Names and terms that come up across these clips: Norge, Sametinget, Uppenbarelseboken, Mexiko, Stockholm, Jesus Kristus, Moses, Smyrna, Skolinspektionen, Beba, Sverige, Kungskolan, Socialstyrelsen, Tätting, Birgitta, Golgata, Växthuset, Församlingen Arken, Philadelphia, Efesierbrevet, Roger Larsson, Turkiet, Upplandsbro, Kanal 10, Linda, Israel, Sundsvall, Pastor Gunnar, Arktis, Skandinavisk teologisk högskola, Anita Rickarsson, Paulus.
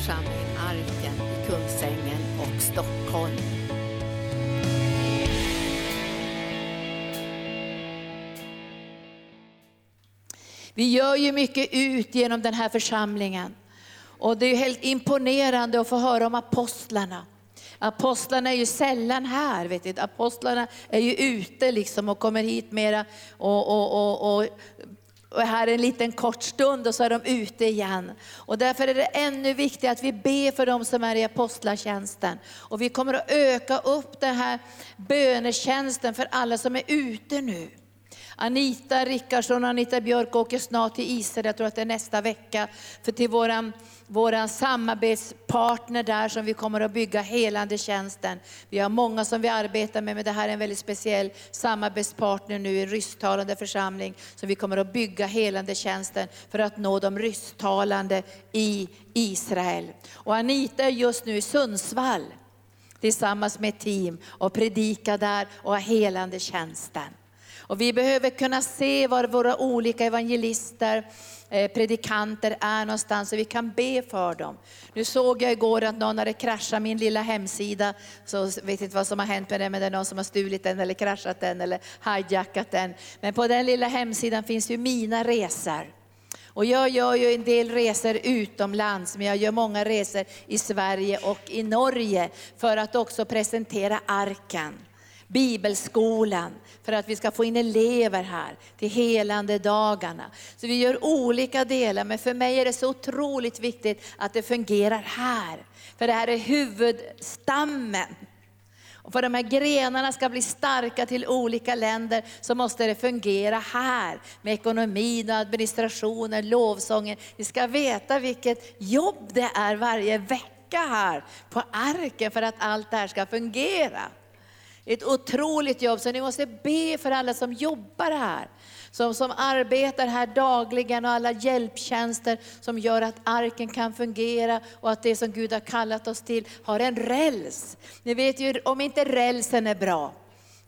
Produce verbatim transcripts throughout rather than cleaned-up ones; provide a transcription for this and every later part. Församlingen Arken i Kungsängen och Stockholm. Vi gör ju mycket ut genom den här församlingen. Och det är ju helt imponerande att få höra om apostlarna. Apostlarna är ju sällan här, vet du. Apostlarna är ju ute liksom och kommer hit mera och, och, och, och, och här en liten kort stund och så är de ute igen. Och därför är det ännu viktigare att vi ber för dem som är i apostlartjänsten. Och vi kommer att öka upp den här bönetjänsten för alla som är ute nu. Anita Rickarsson och Anita Björk åker snart till Israel, jag tror att det är nästa vecka. För till våran, våran samarbetspartner där som vi kommer att bygga helande tjänsten. Vi har många som vi arbetar med, men det här är en väldigt speciell samarbetspartner nu i rysktalande församling. Så vi kommer att bygga helande tjänsten för att nå de rysktalande i Israel. Och Anita är just nu i Sundsvall tillsammans med team och predikar där och har helande tjänsten. Och vi behöver kunna se var våra olika evangelister, eh, predikanter är någonstans. Så vi kan be för dem. Nu såg jag igår att någon hade kraschat min lilla hemsida. Så vet inte vad som har hänt med den. Men det är någon som har stulit den eller kraschat den eller hijackat den. Men på den lilla hemsidan finns ju mina resor. Och jag gör ju en del resor utomlands, men jag gör många resor i Sverige och i Norge. För att också presentera arken. Bibelskolan, för att vi ska få in elever här till helande dagarna. Så vi gör olika delar, men för mig är det så otroligt viktigt att det fungerar här. För det här är huvudstammen. Och för de här grenarna ska bli starka till olika länder så måste det fungera här. Med ekonomin, administrationen, lovsången. Ni ska veta vilket jobb det är varje vecka här på arken för att allt det här ska fungera. Ett otroligt jobb, så ni måste be för alla som jobbar här. Som, som arbetar här dagligen och alla hjälptjänster som gör att arken kan fungera. Och att det som Gud har kallat oss till har en räls. Ni vet ju, om inte rälsen är bra.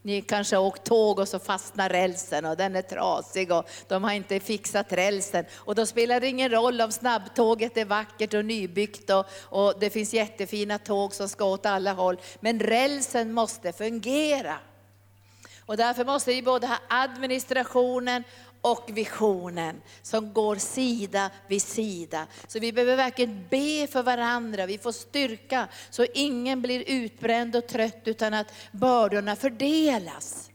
Ni kanske har åkt tåg och så fastnar rälsen och den är trasig och de har inte fixat rälsen. Och då spelar det ingen roll om snabbtåget är vackert och nybyggt och, och det finns jättefina tåg som ska åt alla håll. Men rälsen måste fungera. Och därför måste vi både ha administrationen och visionen som går sida vid sida. Så vi behöver verkligen be för varandra. Vi får styrka så ingen blir utbränd och trött utan att bördorna fördelas.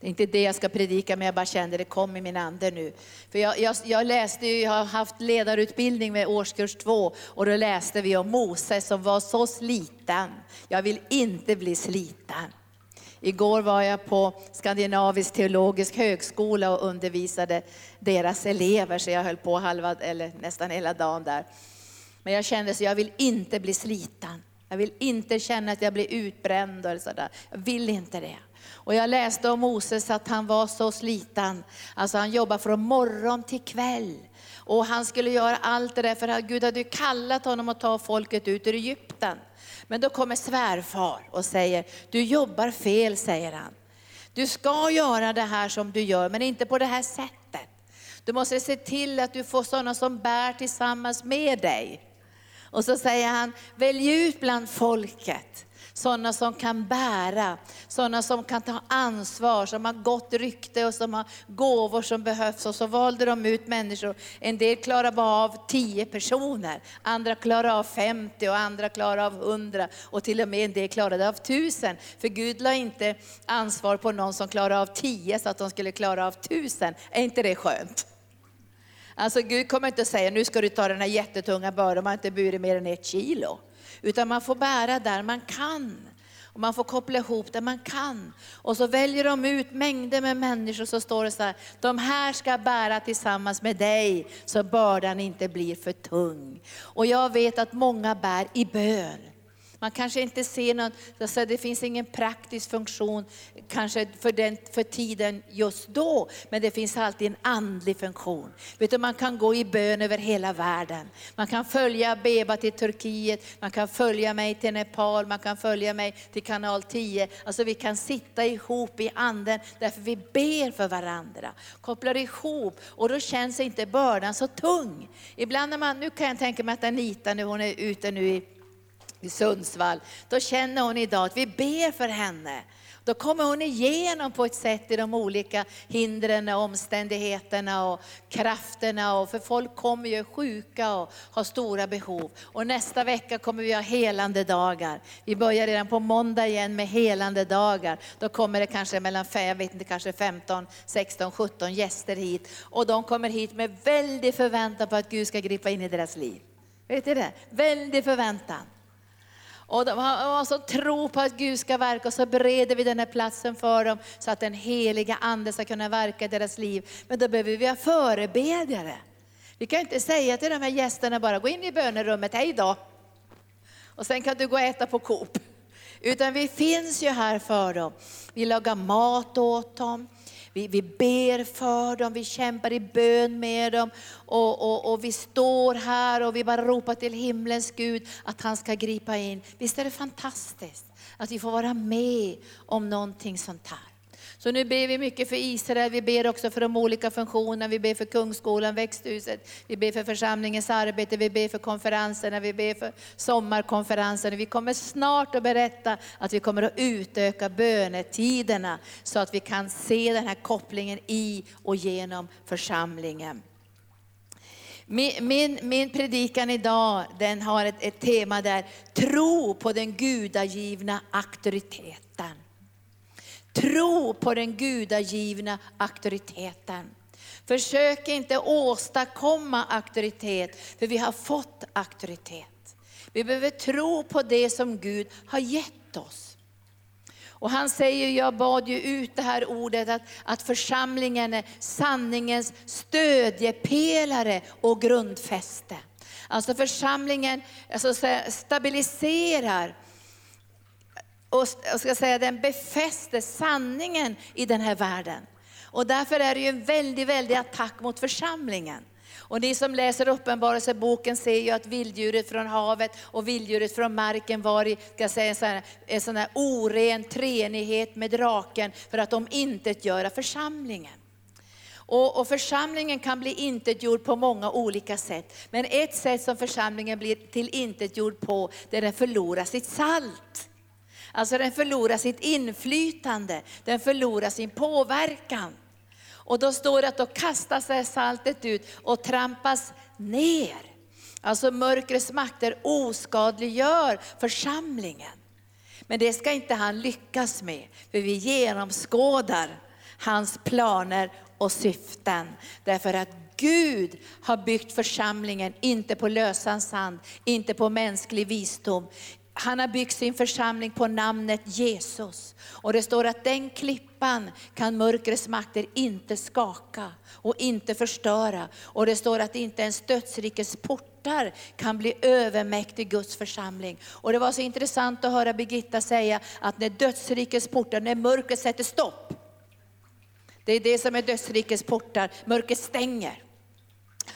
Det är inte det jag ska predika, men jag bara kände det kom i min ande nu. För jag, jag, jag läste ju, jag har haft ledarutbildning med årskurs två. Och då läste vi om Moses som var så sliten. Jag vill inte bli sliten. Igår var jag på Skandinavisk teologisk högskola och undervisade deras elever. Så jag höll på halva, eller nästan hela dagen där. Men jag kände så jag vill inte bli sliten. Jag vill inte känna att jag blir utbränd eller sådär. Jag vill inte det. Och jag läste om Moses att han var så sliten. Alltså han jobbar från morgon till kväll. Och han skulle göra allt det där för att Gud hade ju kallat honom att ta folket ut ur Egypten. Men då kommer svärfar och säger, du jobbar fel, säger han. Du ska göra det här som du gör, men inte på det här sättet. Du måste se till att du får sådana som bär tillsammans med dig. Och så säger han, välj ut bland folket. Sådana som kan bära, sådana som kan ta ansvar, som har gott rykte och som har gåvor som behövs. Och så valde de ut människor. En del klarar bara av tio personer, andra klarar av femtio och andra klarar av hundra. Och till och med en del klarade av tusen. För Gud la inte ansvar på någon som klarar av tio så att de skulle klara av tusen. Är inte det skönt? Alltså Gud kommer inte att säga, nu ska du ta den här jättetunga bördan, man har inte burit mer än ett kilo. Utan man får bära där man kan. Och man får koppla ihop där man kan. Och så väljer de ut mängder med människor så står det så här. De här ska bära tillsammans med dig så bördan inte blir för tung. Och jag vet att många bär i bön. Man kanske inte ser någon, alltså det finns ingen praktisk funktion kanske för, den, för tiden just då. Men det finns alltid en andlig funktion. Vet du, man kan gå i bön över hela världen. Man kan följa Beba till Turkiet. Man kan följa mig till Nepal. Man kan följa mig till Kanal tio. Alltså vi kan sitta ihop i anden. Därför vi ber för varandra. Kopplar ihop. Och då känns inte bördan så tung. Ibland när man, nu kan jag tänka mig att Anita nu, hon är ute nu i I Sundsvall, då känner hon idag att vi ber för henne. Då kommer hon igenom på ett sätt i de olika hindren, omständigheterna och krafterna. Och för folk kommer ju sjuka och har stora behov. Och nästa vecka kommer vi ha helande dagar. Vi börjar redan på måndag igen med helande dagar. Då kommer det kanske mellan jag vet inte, kanske femton, sexton, sjutton gäster hit. Och de kommer hit med väldigt förväntan på att Gud ska gripa in i deras liv. Vet du det? Väldigt förväntan. Och de har så tro på att Gud ska verka, och så bereder vi den här platsen för dem så att den heliga anden ska kunna verka i deras liv. Men då behöver vi ha förebedjare. Vi kan inte säga till de här gästerna bara gå in i bönerummet, hej då. Och sen kan du gå och äta på Coop. Utan vi finns ju här för dem. Vi lagar mat åt dem. Vi, vi ber för dem, vi kämpar i bön med dem och, och, och vi står här och vi bara ropar till himlens Gud att han ska gripa in. Visst är det fantastiskt att vi får vara med om någonting sånt här. Så nu ber vi mycket för Israel, vi ber också för de olika funktionerna, vi ber för Kungskolan, Växthuset, vi ber för församlingens arbete, vi ber för konferenserna, vi ber för sommarkonferenserna. Vi kommer snart att berätta att vi kommer att utöka bönetiderna så att vi kan se den här kopplingen i och genom församlingen. Min, min, min predikan idag, den har ett, ett tema där, tro på den gudagivna auktoriteten. Tro på den gudagivna auktoriteten. Försök inte åstadkomma auktoritet, för vi har fått auktoritet. Vi behöver tro på det som Gud har gett oss. Och han säger, jag bad ju ut det här ordet, att, att församlingen är sanningens stödjepelare och grundfäste. Alltså församlingen alltså, stabiliserar. Och jag ska säga, den befäster sanningen i den här världen. Och därför är det ju en väldigt, väldigt attack mot församlingen. Och ni som läser Uppenbarelseboken ser ju att vilddjuret från havet och vilddjuret från marken var i, ska jag säga, en sån här, en sån här oren treenighet med draken för att de inte göra församlingen. Och, och församlingen kan bli intetgjord på många olika sätt. Men ett sätt som församlingen blir till intetgjord på, det är att den förlorar sitt salt. Alltså den förlorar sitt inflytande, den förlorar sin påverkan. Och då står det att då kastas det saltet ut och trampas ner. Alltså mörkrets makter oskadliggör församlingen. Men det ska inte han lyckas med, för vi genomskådar hans planer och syften. Därför att Gud har byggt församlingen, inte på lösan sand, inte på mänsklig visdom. Han har byggt sin församling på namnet Jesus. Och det står att den klippan kan mörkrets makter inte skaka och inte förstöra. Och det står att inte ens dödsrikets portar kan bli övermäktig Guds församling. Och det var så intressant att höra Birgitta säga att när dödsrikets portar, när mörkret sätter stopp. Det är det som är dödsrikets portar. Mörkret stänger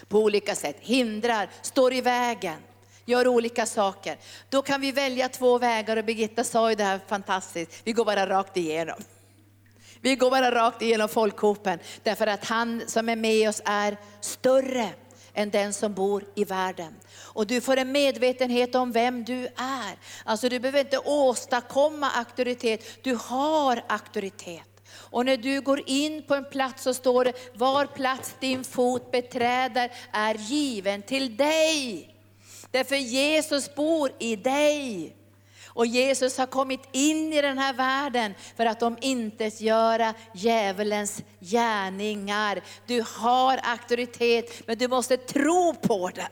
på olika sätt, hindrar, står i vägen. Gör olika saker. Då kan vi välja två vägar. Och Birgitta sa ju det här fantastiskt. Vi går bara rakt igenom. Vi går bara rakt igenom folkhopen. Därför att han som är med oss är större än den som bor i världen. Och du får en medvetenhet om vem du är. Alltså du behöver inte åstadkomma auktoritet. Du har auktoritet. Och när du går in på en plats så står det, var plats din fot beträder är given till dig. Därför Jesus bor i dig. Och Jesus har kommit in i den här världen för att de inte göra djävulens gärningar. Du har auktoritet, men du måste tro på den.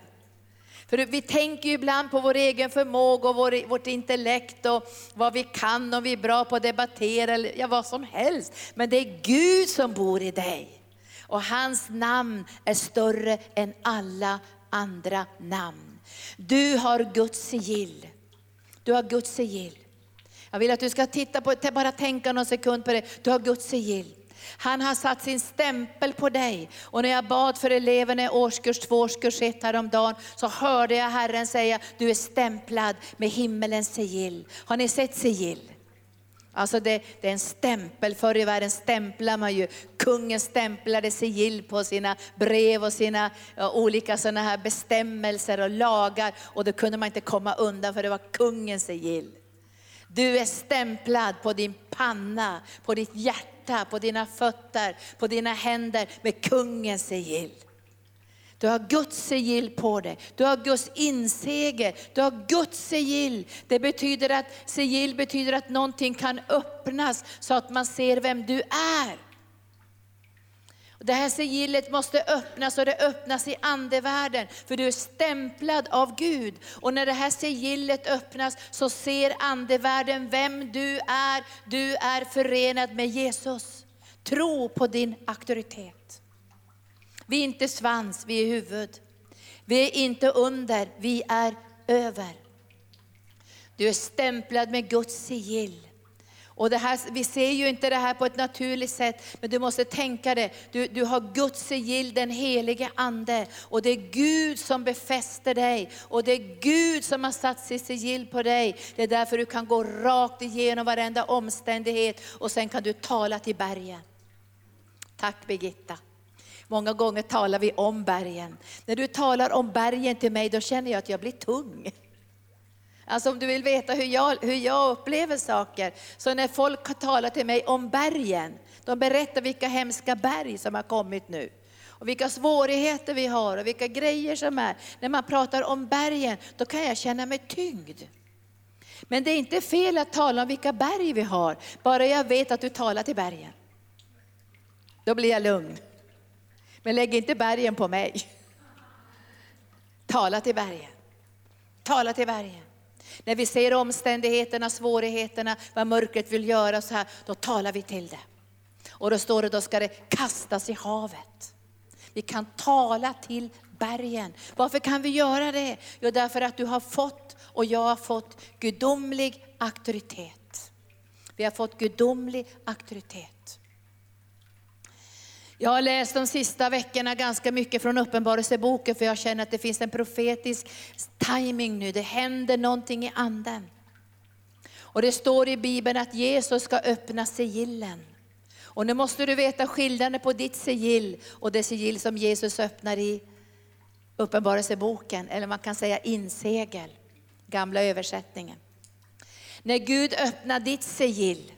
För vi tänker ju ibland på vår egen förmåga och vår, vårt intellekt och vad vi kan, om vi är bra på att debattera eller ja, vad som helst. Men det är Gud som bor i dig. Och hans namn är större än alla andra namn. Du har Guds sigill. Du har Guds sigill. Jag vill att du ska titta på, bara tänka någon sekund på det. Du har Guds sigill. Han har satt sin stämpel på dig. Och när jag bad för eleverna i årskurs två, årskurs ett häromdagen, så hörde jag Herren säga: du är stämplad med himmelens sigill. Har ni sett sigill? Alltså det, det är en stämpel. Förr i världen stämplar man ju. Kungen stämplade sigill på sina brev och sina uh, olika sådana här bestämmelser och lagar. Och då kunde man inte komma undan, för det var kungens sigill. Du är stämplad på din panna, på ditt hjärta, på dina fötter, på dina händer med kungens sigill. Du har Guds sigill på dig. Du har Guds inseger. Du har Guds sigill. Det betyder att sigill betyder att någonting kan öppnas så att man ser vem du är. Det här sigillet måste öppnas, och det öppnas i andevärlden. För du är stämplad av Gud. Och när det här sigillet öppnas så ser andevärlden vem du är. Du är förenad med Jesus. Tro på din auktoritet. Vi är inte svans, vi är huvud. Vi är inte under, vi är över. Du är stämplad med Guds sigill. Och det här, vi ser ju inte det här på ett naturligt sätt, men du måste tänka det. Du, du har Guds sigill, den helige ande. Och det är Gud som befäster dig. Och det är Gud som har satt sitt sigill på dig. Det är därför du kan gå rakt igenom varenda omständighet. Och sen kan du tala till bergen. Tack Birgitta. Många gånger talar vi om bergen. När du talar om bergen till mig, då känner jag att jag blir tung. Alltså om du vill veta hur jag, hur jag upplever saker. Så när folk talar till mig om bergen. De berättar vilka hemska berg som har kommit nu. Och vilka svårigheter vi har och vilka grejer som är. När man pratar om bergen, då kan jag känna mig tyngd. Men det är inte fel att tala om vilka berg vi har. Bara jag vet att du talar till bergen. Då blir jag lugn. Men lägg inte bergen på mig. Tala till bergen. Tala till bergen. När vi ser omständigheterna, svårigheterna, vad mörkret vill göra så här, då talar vi till det. Och då står det, då ska det kastas i havet. Vi kan tala till bergen. Varför kan vi göra det? Jo, därför att du har fått och jag har fått gudomlig auktoritet. Vi har fått gudomlig auktoritet. Jag har läst de sista veckorna ganska mycket från Uppenbarelseboken, för jag känner att det finns en profetisk timing nu. Det händer någonting i anden. Och det står i Bibeln att Jesus ska öppna sigillen. Och nu måste du veta skillnaden på ditt sigill och det sigill som Jesus öppnar i Uppenbarelseboken. Eller man kan säga insegel, gamla översättningen. När Gud öppnar ditt sigill,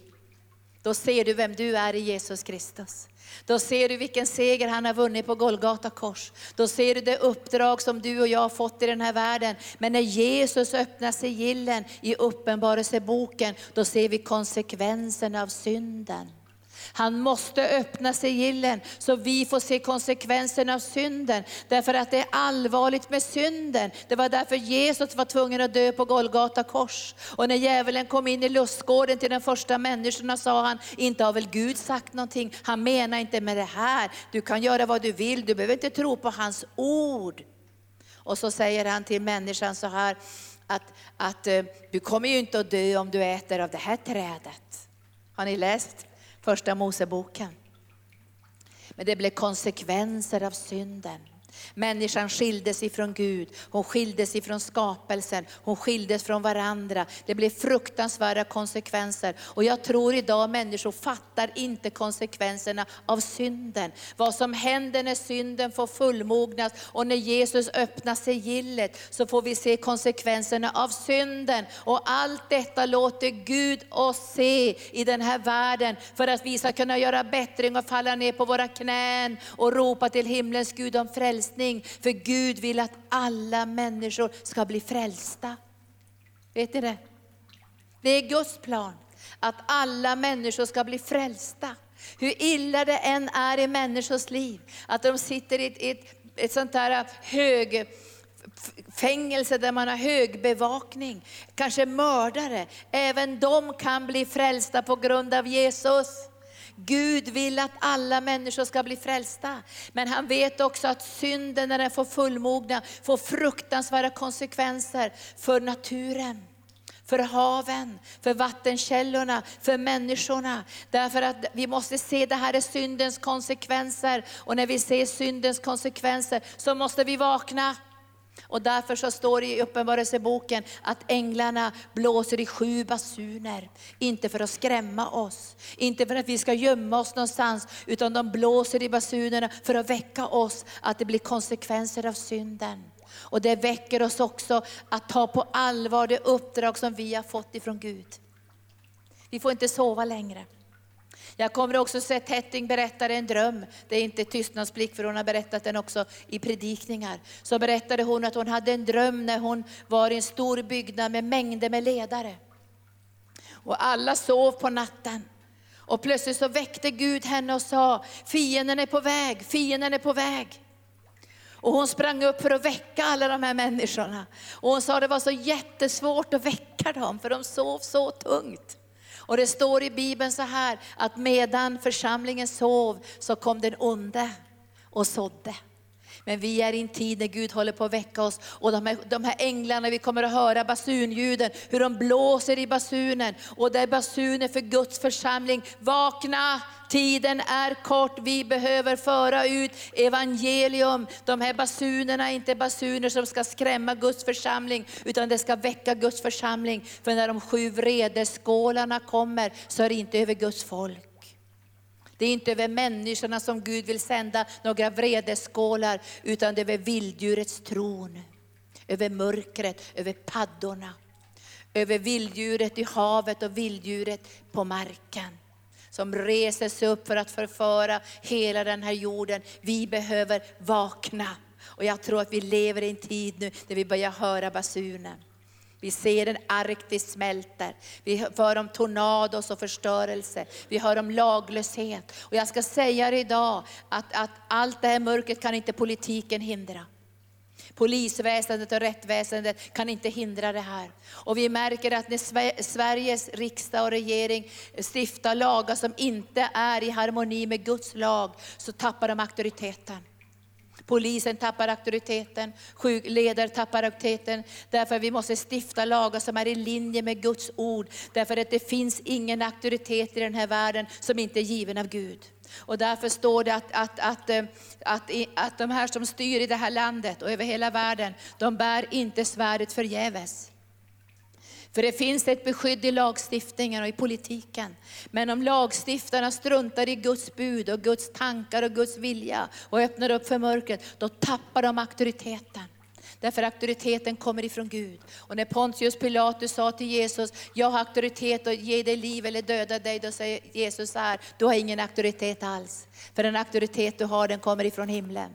då ser du vem du är i Jesus Kristus. Då ser du vilken seger han har vunnit på Golgata kors. Då ser du det uppdrag som du och jag har fått i den här världen. Men när Jesus öppnar sigillen i Uppenbarelseboken, då ser vi konsekvenserna av synden. Han måste öppna sigillen så vi får se konsekvenserna av synden. Därför att det är allvarligt med synden. Det var därför Jesus var tvungen att dö på Golgata kors. Och när djävulen kom in i lustgården till den första människorna sa han: inte har väl Gud sagt någonting? Han menar inte med det här. Du kan göra vad du vill, du behöver inte tro på hans ord. Och så säger han till människan så här att, att du kommer ju inte att dö om du äter av det här trädet. Har ni läst Första Moseboken? Men det blev konsekvenser av synden. Människan skildes ifrån Gud. Hon skildes ifrån skapelsen. Hon skildes från varandra. Det blev fruktansvärda konsekvenser. Och jag tror idag människor fattar inte konsekvenserna av synden. Vad som händer när synden får fullmognas. Och när Jesus öppnar sigillet så får vi se konsekvenserna av synden. Och allt detta låter Gud oss se i den här världen. För att vi ska kunna göra bättring och falla ner på våra knän. Och ropa till himlens Gud om frälsning. För Gud vill att alla människor ska bli frälsta. Vet ni det? Det är Guds plan att alla människor ska bli frälsta. Hur illa det än är i människors liv. Att de sitter i ett, ett, ett sånt här hög... fängelse där man har hög bevakning. Kanske mördare. Även de kan bli frälsta på grund av Jesus. Gud vill att alla människor ska bli frälsta. Men han vet också att synden när den får fullmogna får fruktansvärda konsekvenser för naturen. för haven, för vattenkällorna, för människorna. Därför att vi måste se det här är syndens konsekvenser. Och när vi ser syndens konsekvenser så måste vi vakna. Och därför så står det i Uppenbarelseboken att änglarna blåser i sju basuner. Inte för att skrämma oss, inte för att vi ska gömma oss någonstans, utan de blåser i basunerna för att väcka oss att det blir konsekvenser av synden. Och det väcker oss också att ta på allvar det uppdrag som vi har fått ifrån Gud. Vi får inte sova längre. Jag kommer också se Tätting berättade en dröm. Det är inte tystnadsplikt, för hon har berättat den också i predikningar. Så berättade hon att hon hade en dröm när hon var i en stor byggnad med mängder med ledare. Och alla sov på natten. Och plötsligt så väckte Gud henne och sa: fienden är på väg, fienden är på väg. Och hon sprang upp för att väcka alla de här människorna. Och hon sa det var så jättesvårt att väcka dem, för de sov så tungt. Och det står i Bibeln så här, att medan församlingen sov så kom den onde och sådde. Men vi är i en tid när Gud håller på att väcka oss. Och de här, de här änglarna, vi kommer att höra basunljuden, hur de blåser i basunen. Och det är basuner för Guds församling. Vakna! Tiden är kort. Vi behöver föra ut evangelium. De här basunerna är inte basuner som ska skrämma Guds församling, utan det ska väcka Guds församling. För när de sju vredeskålarna kommer så är det inte över Guds folk. Det är inte över människorna som Gud vill sända några vredeskålar, utan det är över vilddjurets tron, över mörkret, över paddorna, över vilddjuret i havet och vilddjuret på marken, som reser sig upp för att förföra hela den här jorden. Vi behöver vakna. Och jag tror att vi lever i en tid nu där vi börjar höra basunen. Vi ser den Arktis smälter. Vi hör om tornados och förstörelse. Vi hör om laglöshet. Och jag ska säga det idag, att, att allt det här mörkret kan inte politiken hindra. Polisväsendet och rättväsendet kan inte hindra det här. Och vi märker att när Sveriges riksdag och regering stiftar lagar som inte är i harmoni med Guds lag, så tappar de auktoriteten. Polisen tappar auktoriteten, sjukledare tappar auktoriteten. Därför vi måste stifta lagar som är i linje med Guds ord. Därför att det finns ingen auktoritet i den här världen som inte är given av Gud. Och därför står det att, att, att, att, att, att de här som styr i det här landet och över hela världen, de bär inte svärdet förgäves. För det finns ett beskydd i lagstiftningen och i politiken. Men om lagstiftarna struntar i Guds bud och Guds tankar och Guds vilja och öppnar upp för mörkret, då tappar de auktoriteten. Därför auktoriteten kommer ifrån Gud. Och när Pontius Pilatus sa till Jesus: jag har auktoritet att ge dig liv eller döda dig, då säger Jesus så här: du har ingen auktoritet alls. För den auktoritet du har, den kommer ifrån himlen.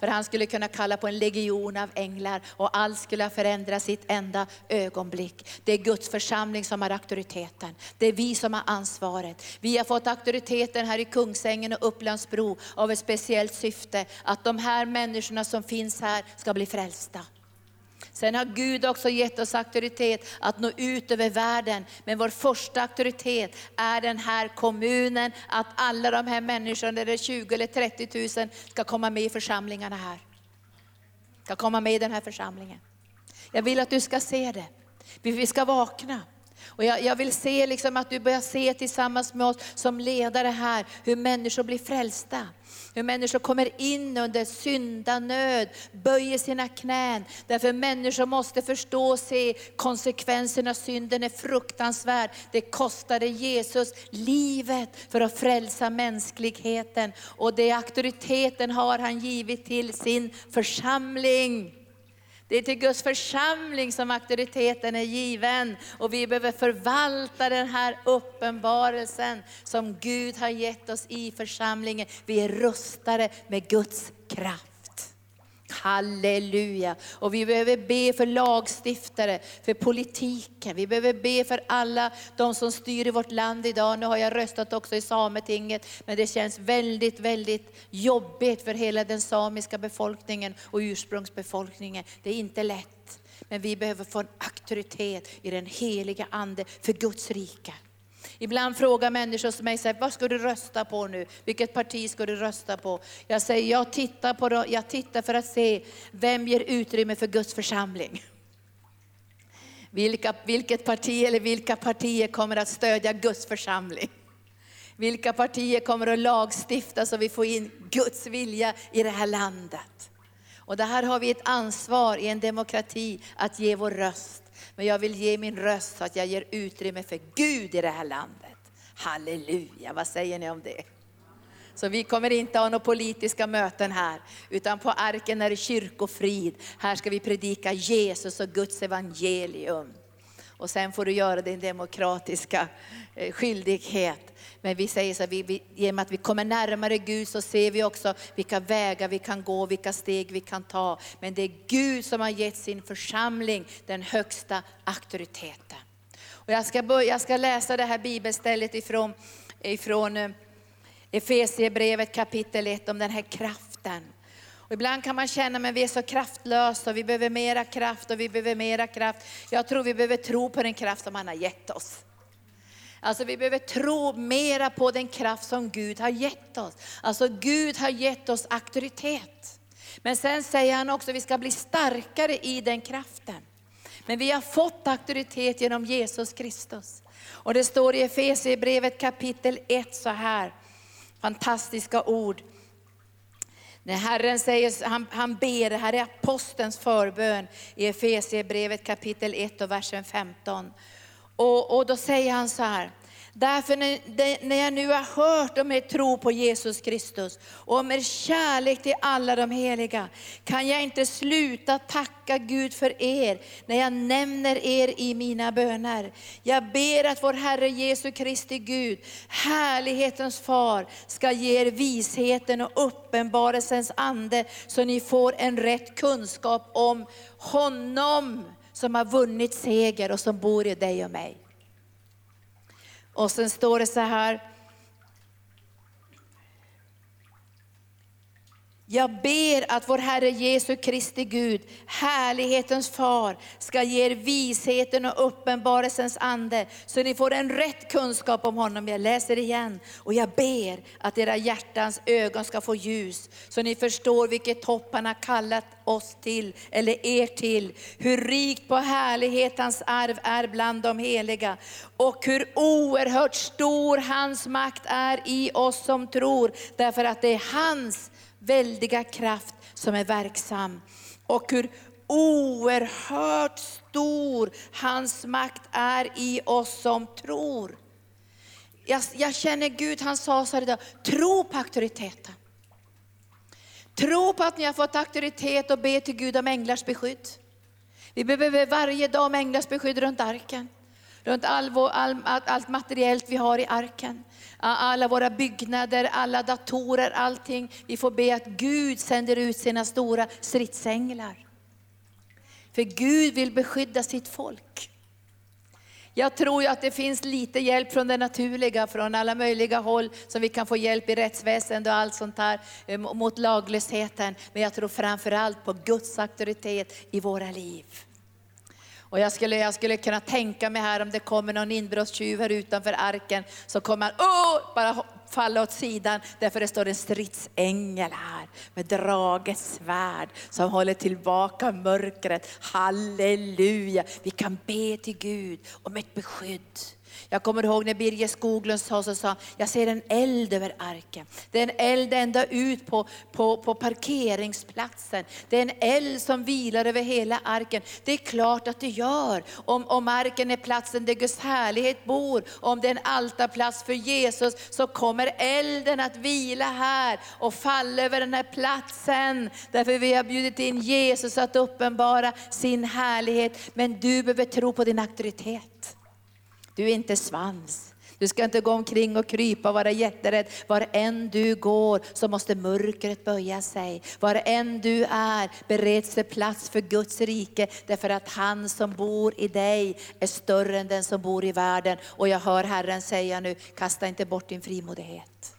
För han skulle kunna kalla på en legion av änglar, och allt skulle förändra sitt enda ögonblick. Det är Guds församling som har auktoriteten. Det är vi som har ansvaret. Vi har fått auktoriteten här i Kungsängen och Upplandsbro av ett speciellt syfte, att de här människorna som finns här ska bli frälsta. Sen har Gud också gett oss auktoritet att nå ut över världen. Men vår första auktoritet är den här kommunen. Att alla de här människorna, eller tjugo eller trettio tusen, ska komma med i församlingarna här. Ska komma med i den här församlingen. Jag vill att du ska se det. Vi ska vakna. Och jag, jag vill se liksom att du börjar se tillsammans med oss som ledare här hur människor blir frälsta. Hur människor kommer in under syndanöd, böjer sina knän. Därför människor måste förstå och se konsekvenserna av synden är fruktansvärd. Det kostade Jesus livet för att frälsa mänskligheten. Och det auktoriteten har han givit till sin församling. Det är till Guds församling som auktoriteten är given. Och vi behöver förvalta den här uppenbarelsen som Gud har gett oss i församlingen. Vi är rustade med Guds kraft. Halleluja. Och vi behöver be för lagstiftare, för politiken. Vi behöver be för alla de som styr i vårt land idag. Nu har jag röstat också i Sametinget. Men det känns väldigt, väldigt jobbigt för hela den samiska befolkningen och ursprungsbefolkningen. Det är inte lätt. Men vi behöver få en auktoritet i den heliga ande för Guds rike. Ibland frågar människor som mig, vad ska du rösta på nu? Vilket parti ska du rösta på? Jag säger, jag tittar, på det, jag tittar för att se vem ger utrymme för Guds församling. Vilka, vilket parti eller vilka partier kommer att stödja Guds församling? Vilka partier kommer att lagstifta så vi får in Guds vilja i det här landet? Och det här har vi ett ansvar i en demokrati att ge vår röst. Men jag vill ge min röst så att jag ger utrymme för Gud i det här landet. Halleluja, vad säger ni om det? Så vi kommer inte ha några politiska möten här. Utan på Arken är det kyrkofrid. Här ska vi predika Jesus och Guds evangelium. Och sen får du göra din demokratiska skyldighet. Men vi säger så här, vi, vi, genom att vi kommer närmare Gud så ser vi också vilka vägar vi kan gå, vilka steg vi kan ta. Men det är Gud som har gett sin församling den högsta auktoriteten. Och jag ska, börja, jag ska läsa det här bibelstället ifrån, ifrån Efesierbrevet kapitel ett om den här kraften. Och ibland kan man känna men vi är så kraftlösa och vi behöver mera kraft och vi behöver mera kraft. Jag tror vi behöver tro på den kraft som han har gett oss. Alltså vi behöver tro mera på den kraft som Gud har gett oss. Alltså Gud har gett oss auktoritet. Men sen säger han också att vi ska bli starkare i den kraften. Men vi har fått auktoritet genom Jesus Kristus. Och det står i Efesierbrevet kapitel ett så här. Fantastiska ord. När Herren säger, han, han ber, det här är apostelns förbön i Efesierbrevet kapitel ett och versen femton. Och, och då säger han så här. Därför när, när jag nu har hört om er tro på Jesus Kristus och om er kärlek till alla de heliga kan jag inte sluta tacka Gud för er när jag nämner er i mina böner. Jag ber att vår Herre Jesu Kristi Gud, härlighetens far, ska ge er visheten och uppenbarelsens ande så ni får en rätt kunskap om honom som har vunnit seger och som bor i dig och mig. Och sen står det så här. Jag ber att vår Herre Jesu Kristi Gud, härlighetens far, ska ge er visheten och uppenbarelsens ande. Så ni får en rätt kunskap om honom. Jag läser igen. Och jag ber att era hjärtans ögon ska få ljus. Så ni förstår vilket hopp han har kallat oss till, eller er till. Hur rikt på härlighet hans arv är bland de heliga. Och hur oerhört stor hans makt är i oss som tror. Därför att det är hans väldiga kraft som är verksam. Och hur oerhört stor hans makt är i oss som tror. Jag, jag känner Gud, han sa så här idag. Tro på auktoriteten. Tro på att ni har fått auktoritet och be till Gud om änglars beskydd. Vi behöver varje dag om änglars beskydd runt arken. Runt all vår, all, allt, allt materiellt vi har i arken. Alla våra byggnader, alla datorer, allting. Vi får be att Gud sänder ut sina stora stridsänglar. För Gud vill beskydda sitt folk. Jag tror ju att det finns lite hjälp från det naturliga, från alla möjliga håll som vi kan få hjälp i rättsväsendet och allt sånt här mot laglösheten. Men jag tror framförallt på Guds auktoritet i våra liv. Och jag skulle, jag skulle kunna tänka mig här om det kommer någon inbrottstjuv här utanför arken så kommer han oh, bara falla åt sidan. Därför det står en stridsängel här med draget svärd som håller tillbaka mörkret. Halleluja! Vi kan be till Gud om ett beskydd. Jag kommer ihåg när Birgitta Skoglund sa så sa, jag ser en eld över arken. Det är en eld ända ut på, på, på parkeringsplatsen. Det är en eld som vilar över hela arken. Det är klart att det gör. Om, om arken är platsen där Guds härlighet bor, om det är en altarplats för Jesus så kommer elden att vila här och falla över den här platsen. Därför vi har bjudit in Jesus att uppenbara sin härlighet. Men du behöver tro på din auktoritet. Du är inte svans. Du ska inte gå omkring och krypa och vara jätterädd. Var än du går så måste mörkret böja sig. Var än du är bereds det plats för Guds rike. Därför att han som bor i dig är större än den som bor i världen. Och jag hör Herren säga nu, kasta inte bort din frimodighet.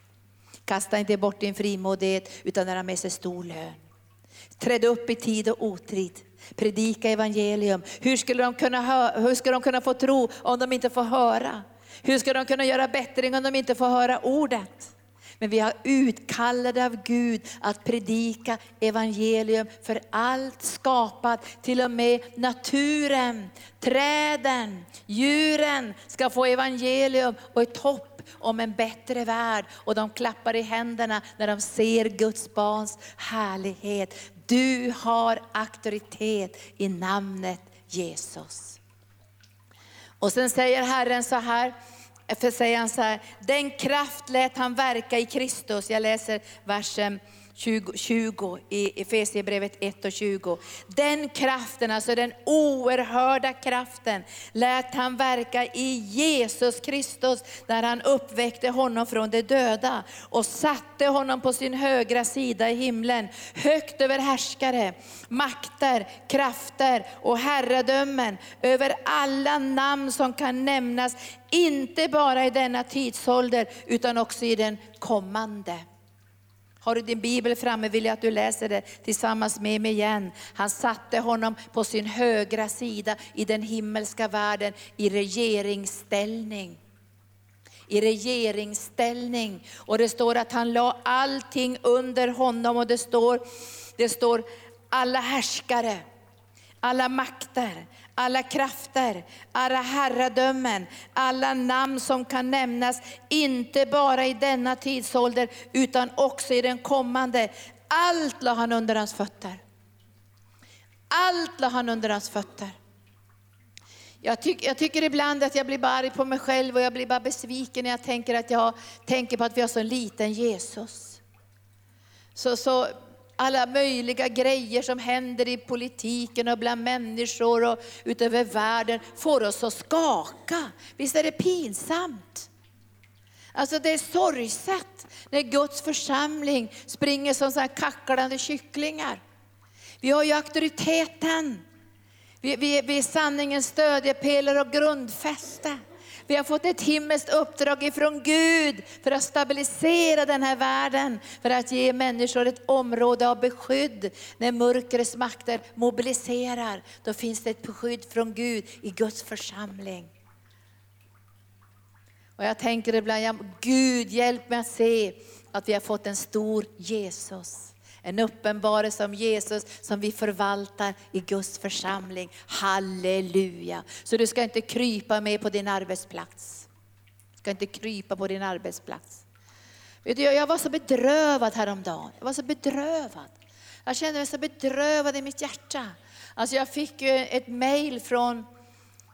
Kasta inte bort din frimodighet utan den har med sig stor lön. Träd upp i tid och otid. Predika evangelium. Hur skulle de kunna hö- hur ska de kunna få tro om de inte får höra? Hur ska de kunna göra bättring om de inte får höra ordet? Men vi har utkallade av Gud att predika evangelium för allt skapat. Till och med naturen, träden, djuren ska få evangelium och ett hopp om en bättre värld. Och de klappar i händerna när de ser Guds barns härlighet. Du har auktoritet i namnet Jesus. Och sen säger Herren så här. För säger han så här, den kraft lät han verka i Kristus. Jag läser versen tjugo i Efesierbrevet ett och tjugo. Den kraften, alltså den oerhörda kraften, lät han verka i Jesus Kristus när han uppväckte honom från de döda och satte honom på sin högra sida i himlen, högt över härskare, makter, krafter och herradömen, över alla namn som kan nämnas, inte bara i denna tidsålder utan också i den kommande. Har du din bibel framme vill jag att du läser det tillsammans med mig igen. Han satte honom på sin högra sida i den himmelska världen i regeringsställning. I regeringsställning. Och det står att han la allting under honom. Och det står, det står alla härskare, alla makter, alla krafter, alla herradömen, alla namn som kan nämnas, inte bara i denna tidsålder utan också i den kommande. Allt la han under hans fötter. Allt la han under hans fötter. Jag, tyck, jag tycker ibland att jag blir bara arg på mig själv och jag blir bara besviken när jag tänker, att jag, tänker på att vi har så liten Jesus. Så... så alla möjliga grejer som händer i politiken och bland människor och utöver världen får oss att skaka. Visst är det pinsamt? Alltså det är sorgset när Guds församling springer som så här kacklande kycklingar. Vi har ju auktoriteten. Vi, vi, vi är sanningens stödjepelare och grundfäste. Vi har fått ett himmelskt uppdrag ifrån Gud för att stabilisera den här världen. För att ge människor ett område av beskydd. När mörkrets makter mobiliserar, då finns det ett beskydd från Gud i Guds församling. Och jag tänker ibland, Gud hjälp mig att se att vi har fått en stor Jesus. En uppenbarelse om Jesus som vi förvaltar i Guds församling. Halleluja. Så du ska inte krypa med på din arbetsplats. Du ska inte krypa på din arbetsplats. Vet du, jag var så bedrövad häromdagen. Jag var så bedrövad. Jag kände mig så bedrövad i mitt hjärta. Alltså jag fick ett mejl från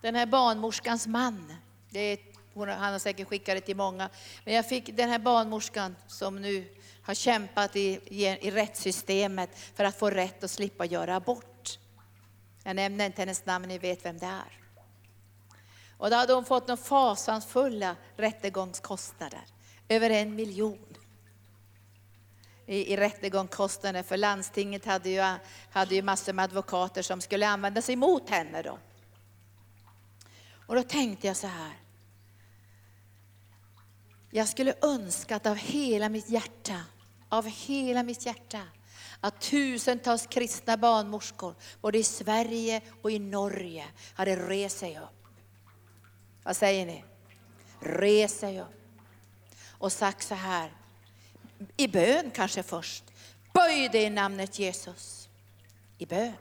den här barnmorskans man. Det är, han har säkert skickat det till många. Men jag fick den här barnmorskan som nu har kämpat i, i, i rättssystemet för att få rätt att slippa göra abort. Jag nämner inte hennes namn, ni vet vem det är. Och då hade hon fått några fasansfulla rättegångskostnader. Över en miljon. I, i rättegångskostnader, för landstinget hade ju, hade ju massor med advokater som skulle använda sig emot henne då. Och då tänkte jag så här. Jag skulle önska att av hela mitt hjärta, av hela mitt hjärta, att tusentals kristna barnmorskor, både i Sverige och i Norge, hade rest sig upp. Vad säger ni? Res sig upp. Och sagt så här, i bön kanske först. Böj dig i namnet Jesus. I bön.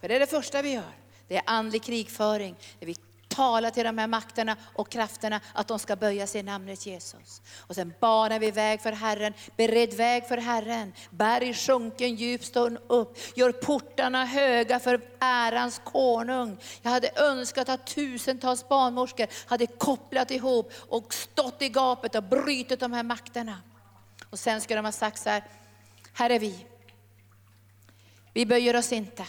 För det är det första vi gör. Det är andlig krigföring. Det vi tala till de här makterna och krafterna att de ska böja sig i namnet Jesus. Och sen banar vi väg för Herren. Bered väg för Herren. Berg sjunken, djup stånd upp. Gör portarna höga för ärans konung. Jag hade önskat att tusentals barnmorskor hade kopplat ihop och stått i gapet och brytit de här makterna. Och sen skulle de ha sagt så här. Här är vi. Vi böjer oss inte.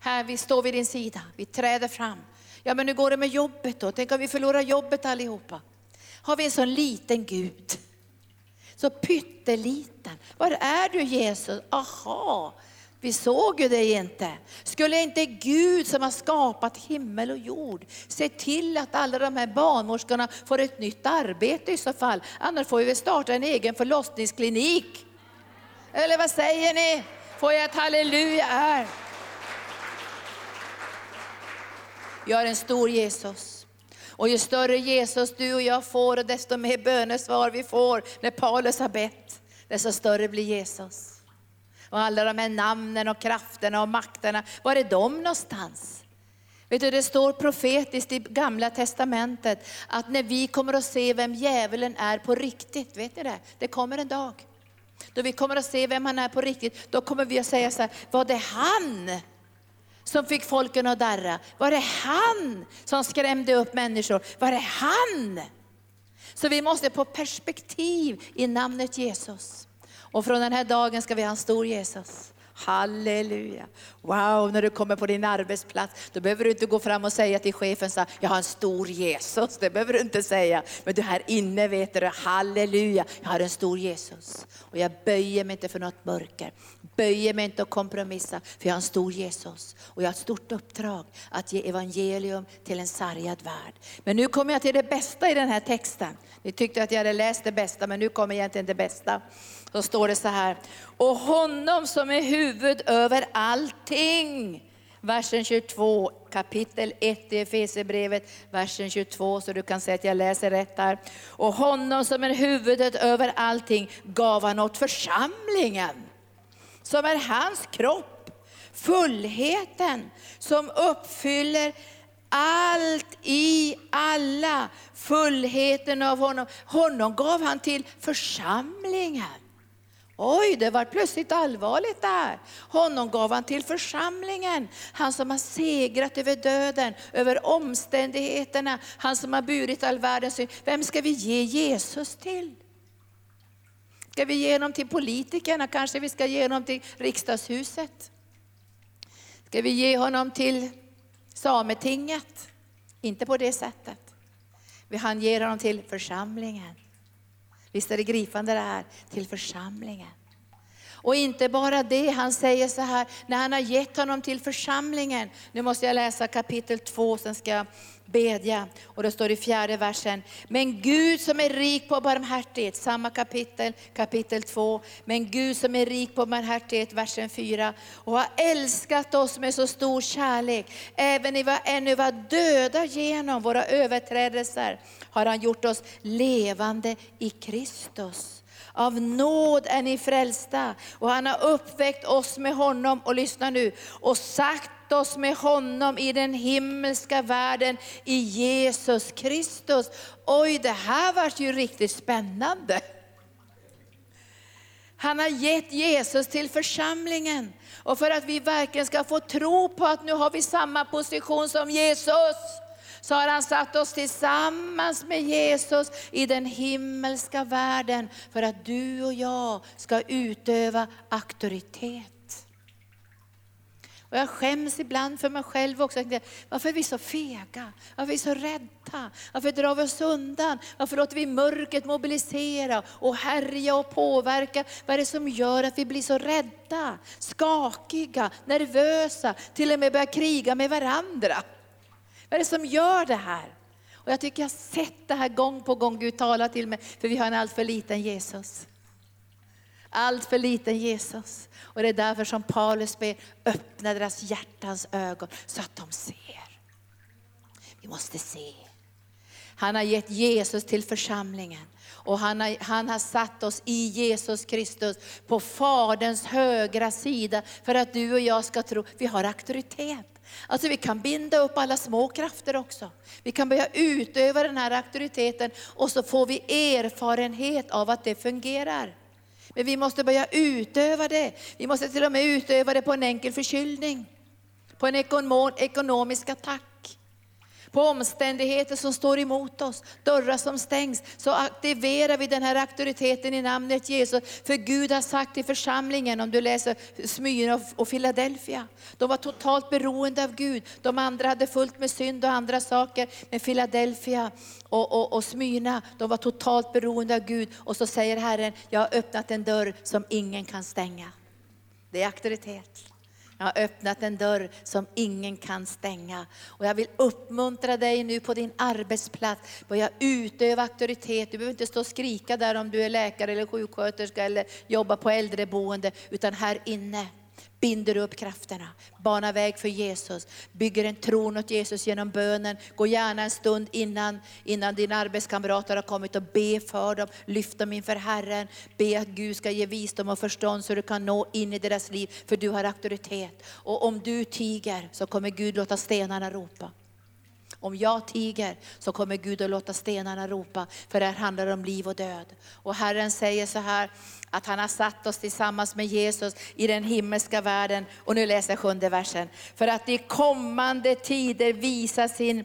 Här vi står vid din sida. Vi träder fram. Ja, men nu går det med jobbet då. Tänk om vi förlorar jobbet allihopa. Har vi en sån liten Gud? Så pytteliten. Var är du Jesus? Aha, vi såg ju dig inte. Skulle inte Gud som har skapat himmel och jord se till att alla de här barnmorskorna får ett nytt arbete i så fall? Annars får vi starta en egen förlossningsklinik. Eller vad säger ni? Får jag ett halleluja här? Jag är en stor Jesus. Och ju större Jesus du och jag får, och desto mer bönesvar vi får när Paulus har bett, desto större blir Jesus. Och alla de här namnen och krafterna och makterna, var är de någonstans? Vet du, det står profetiskt i Gamla testamentet att när vi kommer att se vem djävulen är på riktigt, vet ni det? Det kommer en dag. Då vi kommer att se vem han är på riktigt, då kommer vi att säga så här: var det han som fick folken att darra? Var det han som skrämde upp människor? Var det han? Så vi måste på perspektiv i namnet Jesus. Och från den här dagen ska vi ha en stor Jesus. Halleluja. Wow, när du kommer på din arbetsplats, då behöver du inte gå fram och säga till chefen så här: jag har en stor Jesus. Det behöver du inte säga. Men du här inne vet du, halleluja, jag har en stor Jesus. Och jag böjer mig inte för något mörker. Böjer mig inte och kompromissa, för jag har en stor Jesus. Och jag har ett stort uppdrag att ge evangelium till en sargad värld. Men nu kommer jag till det bästa i den här texten. Ni tyckte att jag hade läst det bästa, men nu kommer egentligen det bästa. Då står det så här: och honom som är huvud över allting. Versen tjugotvå, kapitel ett i Efesierbrevet, versen tjugotvå, så du kan säga att jag läser rätt här. Och honom som är huvudet över allting gav han åt församlingen, som är hans kropp, fullheten, som uppfyller allt i alla. Fullheten av honom, honom gav han till församlingen. Oj, det var plötsligt allvarligt där. Honom gav han till församlingen. Han som har segrat över döden, över omständigheterna. Han som har burit all världens synd. Vem ska vi ge Jesus till? Ska vi ge honom till politikerna? Kanske vi ska ge honom till riksdagshuset? Ska vi ge honom till sametinget? Inte på det sättet. Vi han ger honom till församlingen. Visst är det gripande det här, till församlingen. Och inte bara det, han säger så här, när han har gett honom till församlingen. Nu måste jag läsa kapitel två, sen ska jag bedja. Och då står det i fjärde versen: men Gud som är rik på barmhärtighet, samma kapitel, kapitel två. Men Gud som är rik på barmhärtighet, versen fyra. Och har älskat oss med så stor kärlek, även när vi ännu var döda genom våra överträdelser, har han gjort oss levande i Kristus. Av nåd är ni frälsta, och han har uppväckt oss med honom, och lyssna nu, och satt oss med honom i den himmelska världen i Jesus Kristus. Oj, det här var ju riktigt spännande. Han har gett Jesus till församlingen, och för att vi verkligen ska få tro på att nu har vi samma position som Jesus, så har han satt oss tillsammans med Jesus i den himmelska världen, för att du och jag ska utöva auktoritet. Och jag skäms ibland för mig själv också. Varför är vi så fega? Varför är vi så rädda? Varför drar vi oss undan? Varför låter vi mörkret mobilisera och härja och påverka? Vad är det som gör att vi blir så rädda, skakiga, nervösa, till och med börjar kriga med varandra? Vad är det som gör det här? Och jag tycker jag har sett det här gång på gång. Gud talar till mig. För vi har en allt för liten Jesus. Allt för liten Jesus. Och det är därför som Paulus ber: öppna deras hjärtans ögon så att de ser. Vi måste se. Han har gett Jesus till församlingen. Och han har, han har satt oss i Jesus Kristus på Faderns högra sida, för att du och jag ska tro. Vi har auktoritet. Alltså vi kan binda upp alla små krafter också. Vi kan börja utöva den här auktoriteten, och så får vi erfarenhet av att det fungerar. Men vi måste börja utöva det. Vi måste till och med utöva det på en enkel förkylning, på en ekonom- ekonomisk attack, på omständigheter som står emot oss, dörrar som stängs. Så aktiverar vi den här auktoriteten i namnet Jesus. För Gud har sagt till församlingen, om du läser Smyrna och Philadelphia, de var totalt beroende av Gud. De andra hade fullt med synd och andra saker, men Philadelphia och, och, och Smyrna, de var totalt beroende av Gud. Och så säger Herren: jag har öppnat en dörr som ingen kan stänga. Det är auktoritet. Jag har öppnat en dörr som ingen kan stänga. Och jag vill uppmuntra dig nu på din arbetsplats. Börja utöva auktoritet. Du behöver inte stå och skrika där om du är läkare eller sjuksköterska eller jobbar på äldreboende. Utan här inne. binder upp krafterna, banar väg för Jesus, bygger en tron åt Jesus genom bönen. Gå gärna en stund innan, innan dina arbetskamrater har kommit och be för dem, lyft dem inför Herren, be att Gud ska ge visdom och förstånd så du kan nå in i deras liv, för du har auktoritet. Och om du tiger så kommer Gud låta stenarna ropa. Om jag tiger så kommer Gud att låta stenarna ropa. För det här handlar om liv och död. Och Herren säger så här, att han har satt oss tillsammans med Jesus i den himmelska världen. Och nu läser jag sjunde versen. För att i kommande tider visa sin,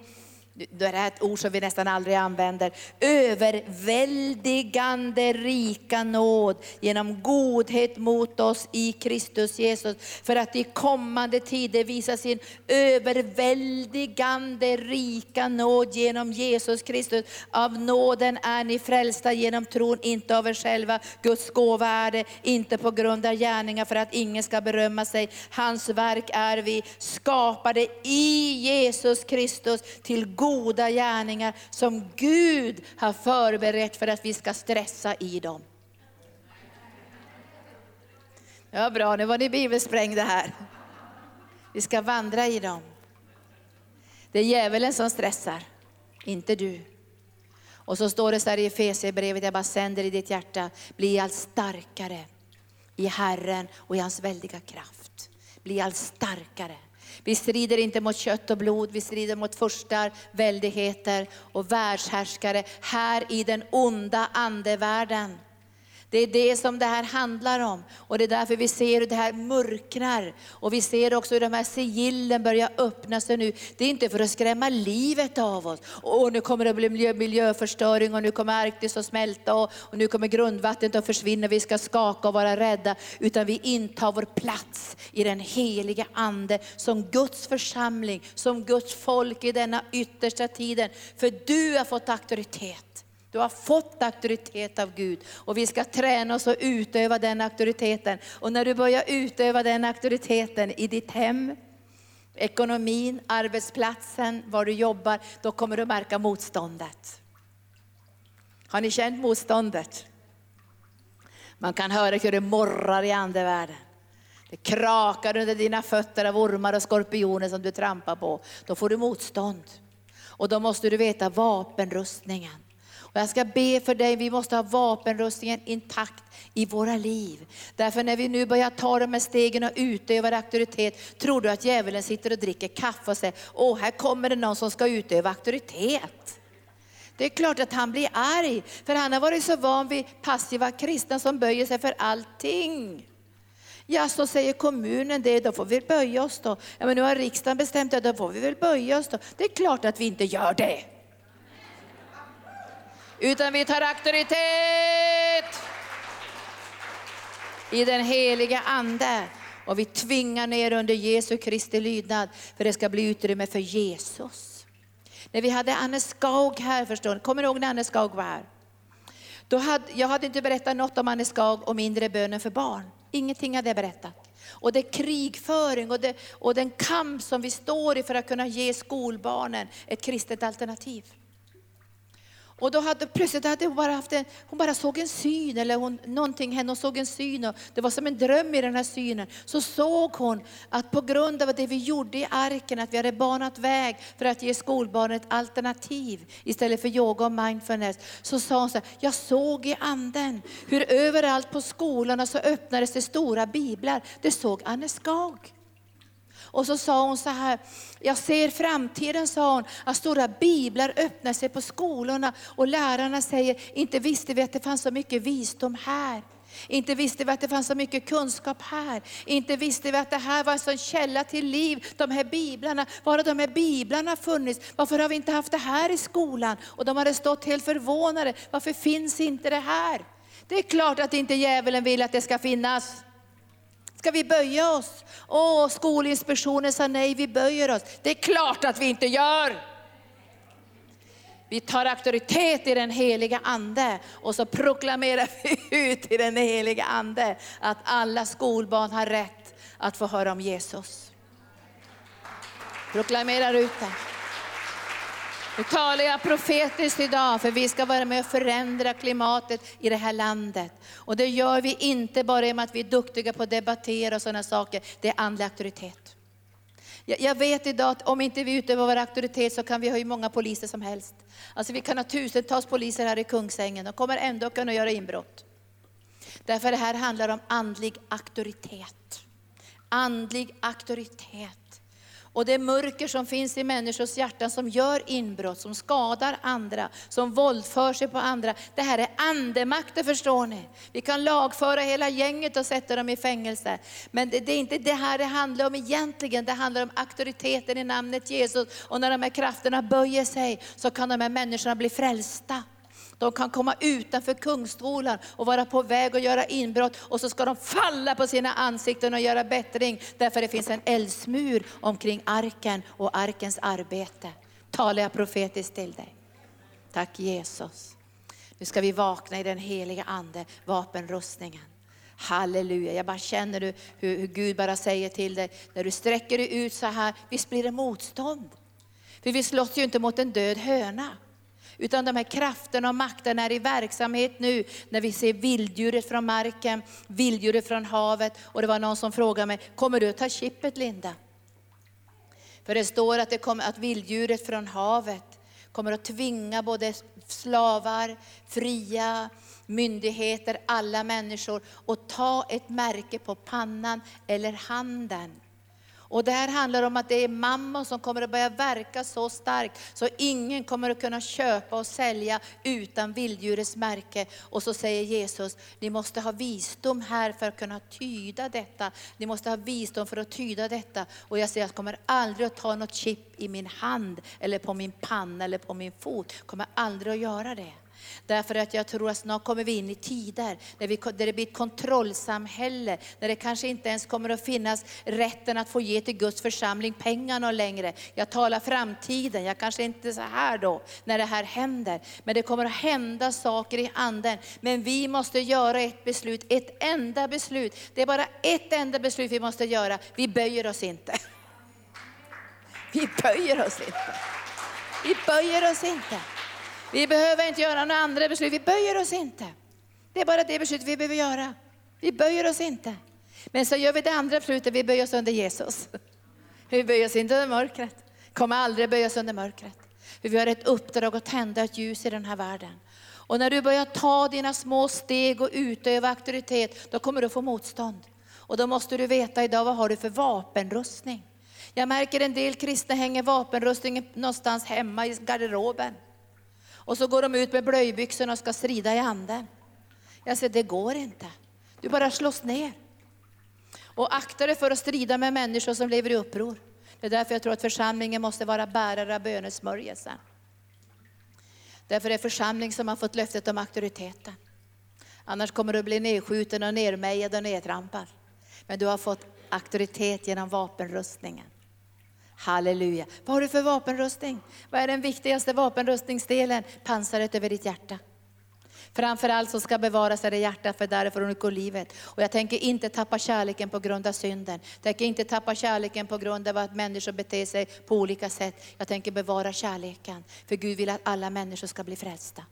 det är ett ord som vi nästan aldrig använder, överväldigande rika nåd genom godhet mot oss i Kristus Jesus. För att i kommande tider visa sin överväldigande rika nåd genom Jesus Kristus. Av nåden är ni frälsta genom tron, inte av er själva. Guds gåva är det, inte på grund av gärningar, för att ingen ska berömma sig. Hans verk är vi, skapade i Jesus Kristus till god goda gärningar som Gud har förberett för att vi ska stressa i dem. Ja, bra, nu var ni bibelsprängda här. Vi ska vandra i dem. Det är djävulen som stressar, inte du. Och så står det så här i Efesierbrevet, jag bara sänder i ditt hjärta, bli allt starkare i Herren och i hans väldiga kraft. Bli allt starkare. Vi strider inte mot kött och blod, vi strider mot furstar, väldigheter och världshärskare här i den onda andevärlden. Det är det som det här handlar om. Och det är därför vi ser hur det här mörknar. Och vi ser också hur de här sigillen börjar öppna sig nu. Det är inte för att skrämma livet av oss. Och nu kommer det bli miljö, miljöförstöring. Och nu kommer Arktis att smälta. Och, och nu kommer grundvattnet att försvinna. Vi ska skaka och vara rädda. Utan vi intar vår plats i den heliga ande. Som Guds församling. Som Guds folk i denna yttersta tiden. För du har fått auktoritet. Du har fått auktoritet av Gud. Och vi ska träna oss och utöva den auktoriteten. Och när du börjar utöva den auktoriteten i ditt hem, ekonomin, arbetsplatsen, var du jobbar, då kommer du märka motståndet. Har ni känt motståndet? Man kan höra hur det morrar i andevärlden. Det krakar under dina fötter av ormar och skorpioner som du trampar på. Då får du motstånd. Och då måste du veta vapenrustningen. Och jag ska be för dig, vi måste ha vapenrustningen intakt i våra liv. Därför när vi nu börjar ta de här stegen och utöva auktoritet, tror du att djävulen sitter och dricker kaffe och säger, åh, här kommer det någon som ska utöva auktoritet. Det är klart att han blir arg, för han har varit så van vid passiva kristna som böjer sig för allting. Ja, så säger kommunen det, då får vi böja oss då. Ja, men nu har riksdagen bestämt det, då får vi väl böja oss då. Det är klart att vi inte gör det. Utan vi tar auktoritet i den heliga ande. Och vi tvingar ner under Jesu Kristi lydnad. För det ska bli utrymme för Jesus. När vi hade Anne Skog här, förstår ni? Kommer ni ihåg när Anne Skog var här? Då hade, jag hade inte berättat något om Anne Skog och mindre bönen för barn. Ingenting hade jag berättat. Och det krigföring och, det, och den kamp som vi står i för att kunna ge skolbarnen ett kristet alternativ. Och då hade plötsligt hade hon bara haft en, hon bara såg en syn eller hon någonting henne och såg en syn och det var som en dröm i den här synen. Så såg hon att på grund av det vi gjorde i arken, att vi hade banat väg för att ge skolbarnet ett alternativ istället för yoga och mindfulness, så sa hon så här, jag såg i anden hur överallt på skolorna så öppnades det stora biblar. Det såg Anne Skog. Och så sa hon så här, jag ser framtiden, sa hon, att stora biblar öppnar sig på skolorna. Och lärarna säger, inte visste vi att det fanns så mycket visdom här. Inte visste vi att det fanns så mycket kunskap här. Inte visste vi att det här var en sån källa till liv. De här biblarna, var har de här biblarna funnits? Varför har vi inte haft det här i skolan? Och de hade stått helt förvånade, varför finns inte det här? Det är klart att inte djävulen vill att det ska finnas. Ska vi böja oss? Åh, skolinspektionen sa nej, vi böjer oss. Det är klart att vi inte gör. Vi tar auktoritet i den heliga ande. Och så proklamerar vi ut i den heliga ande att alla skolbarn har rätt att få höra om Jesus. Proklamerar ut det. Nu talar jag profetiskt idag, för vi ska vara med och förändra klimatet i det här landet. Och det gör vi inte bara genom att vi är duktiga på att debattera och sådana saker. Det är andlig auktoritet. Jag vet idag att om inte vi utövar vår auktoritet så kan vi ha hur många poliser som helst. Alltså vi kan ha tusentals poliser här i Kungsängen. De kommer ändå kunna göra inbrott. Därför det här handlar om andlig auktoritet. Andlig auktoritet. Och det mörker som finns i människors hjärtan som gör inbrott, som skadar andra, som våldför sig på andra. Det här är andemakter, förstår ni. Vi kan lagföra hela gänget och sätta dem i fängelse. Men det, det är inte det här det handlar om egentligen. Det handlar om auktoriteten i namnet Jesus. Och när de här krafterna böjer sig så kan de här människorna bli frälsta. De kan komma utanför Kungskolan och vara på väg att göra inbrott. Och så ska de falla på sina ansikten och göra bättring. Därför det finns en eldsmur omkring arken och arkens arbete. Talar jag profetiskt till dig. Tack Jesus. Nu ska vi vakna i den heliga ande, vapenrustningen. Halleluja. Jag bara känner du hur, hur Gud bara säger till dig. När du sträcker dig ut så här, visst blir det motstånd. För vi slåss ju inte mot en död höna. Utan de här krafterna och makten är i verksamhet nu. När vi ser vilddjuret från marken, vilddjuret från havet. Och det var någon som frågade mig, kommer du att ta chippet, Linda? För det står att, det kommer, att vilddjuret från havet kommer att tvinga både slavar, fria, myndigheter, alla människor. Och ta ett märke på pannan eller handen. Och det här handlar om att det är mamma som kommer att börja verka så starkt. Så ingen kommer att kunna köpa och sälja utan vilddjurets märke. Och så säger Jesus, ni måste ha visdom här för att kunna tyda detta. Ni måste ha visdom för att tyda detta. Och jag säger, jag kommer aldrig att ta något chip i min hand. Eller på min panna eller på min fot. Jag kommer aldrig att göra det. Därför att jag tror att snart kommer vi in i tider där, vi, där det blir ett kontrollsamhälle. Där det kanske inte ens kommer att finnas rätten att få ge till Guds församling pengarna längre. Jag talar framtiden, jag kanske inte så här då när det här händer. Men det kommer att hända saker i anden. Men vi måste göra ett beslut, ett enda beslut. Det är bara ett enda beslut vi måste göra. Vi böjer oss inte. Vi böjer oss inte. Vi böjer oss inte. Vi behöver inte göra några andra beslut. Vi böjer oss inte. Det är bara det beslut vi behöver göra. Vi böjer oss inte. Men så gör vi det andra beslutet. Vi böjer oss under Jesus. Vi böjer oss inte under mörkret. Kommer aldrig böja oss under mörkret. Vi har ett uppdrag att tända ett ljus i den här världen. Och när du börjar ta dina små steg och utöva auktoritet, då kommer du få motstånd. Och då måste du veta idag, vad har du för vapenrustning? Jag märker en del kristna hänger vapenrustningen någonstans hemma i garderoben. Och så går de ut med blöjbyxorna och ska strida i anden. Jag säger, det går inte. Du bara slås ner. Och akta dig för att strida med människor som lever i uppror. Det är därför jag tror att församlingen måste vara bärare av bönesmörjelsen. Därför är församling som har fått löftet om auktoriteten. Annars kommer du bli nedskjuten och nermejad och nedtrampad. Men du har fått auktoritet genom vapenrustningen. Halleluja. Vad har du för vapenrustning? Vad är den viktigaste vapenrustningsdelen? Pansaret över ditt hjärta. Framförallt så ska bevaras är det hjärta, för därifrån utgår livet. Och jag tänker inte tappa kärleken på grund av synden. Jag tänker inte tappa kärleken på grund av att människor beter sig på olika sätt. Jag tänker bevara kärleken. För Gud vill att alla människor ska bli frälsta.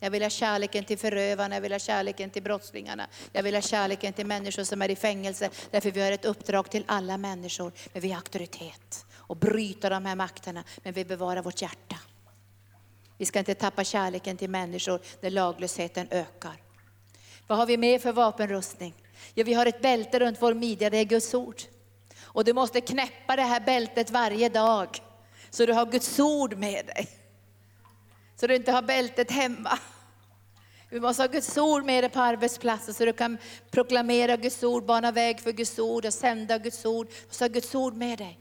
Jag vill ha kärleken till förövarna, jag vill ha kärleken till brottslingarna. Jag vill ha kärleken till människor som är i fängelse. Därför vi har ett uppdrag till alla människor. Men vi har auktoritet och bryter de här makterna. Men vi bevarar vårt hjärta. Vi ska inte tappa kärleken till människor när laglösheten ökar. Vad har vi med för vapenrustning? Ja, vi har ett bälte runt vår midja, det är Guds ord. Och du måste knäppa det här bältet varje dag. Så du har Guds ord med dig. Så du inte har bältet hemma. Vi måste ha Guds ord med dig på arbetsplatsen så du kan proklamera Guds ord, bana väg för Guds ord och sända Guds ord. Och så ha Guds ord med dig.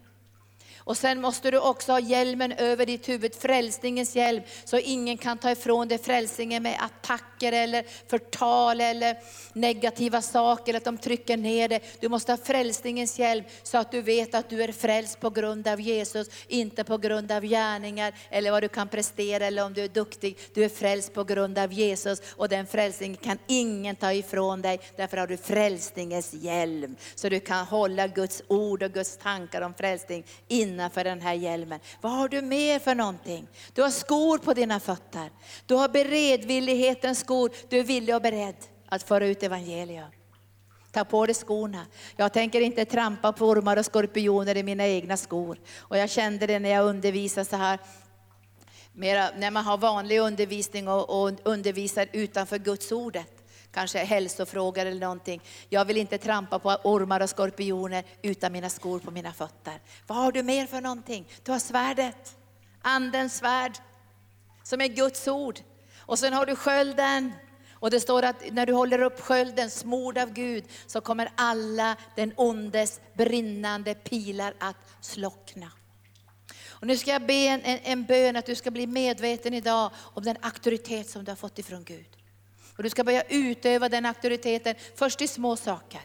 Och sen måste du också ha hjälmen över ditt huvud, frälsningens hjälm. Så ingen kan ta ifrån dig frälsningen med attacker eller förtal eller negativa saker. Eller att de trycker ner dig. Du måste ha frälsningens hjälm så att du vet att du är frälst på grund av Jesus. Inte på grund av gärningar eller vad du kan prestera eller om du är duktig. Du är frälst på grund av Jesus. Och den frälsningen kan ingen ta ifrån dig. Därför har du frälsningens hjälm. Så du kan hålla Guds ord och Guds tankar om frälsning in. innanför den här hjälmen. Vad har du mer för någonting? Du har skor på dina fötter. Du har beredvillighetens skor. Du är villig och beredd att föra ut evangelium. Ta på dig skorna. Jag tänker inte trampa på ormar och skorpioner i mina egna skor. Och jag kände det när jag undervisade så här. Mera, när man har vanlig undervisning och, och undervisar utanför Guds ordet. Kanske hälsofrågor eller någonting. Jag vill inte trampa på ormar och skorpioner utan mina skor på mina fötter. Vad har du mer för någonting? Du har svärdet. Andens svärd. Som är Guds ord. Och sen har du skölden. Och det står att när du håller upp skölden, smord av Gud, så kommer alla den ondes brinnande pilar att slockna. Och nu ska jag be en, en, en bön att du ska bli medveten idag om den auktoritet som du har fått ifrån Gud. Och du ska börja utöva den auktoriteten först i små saker.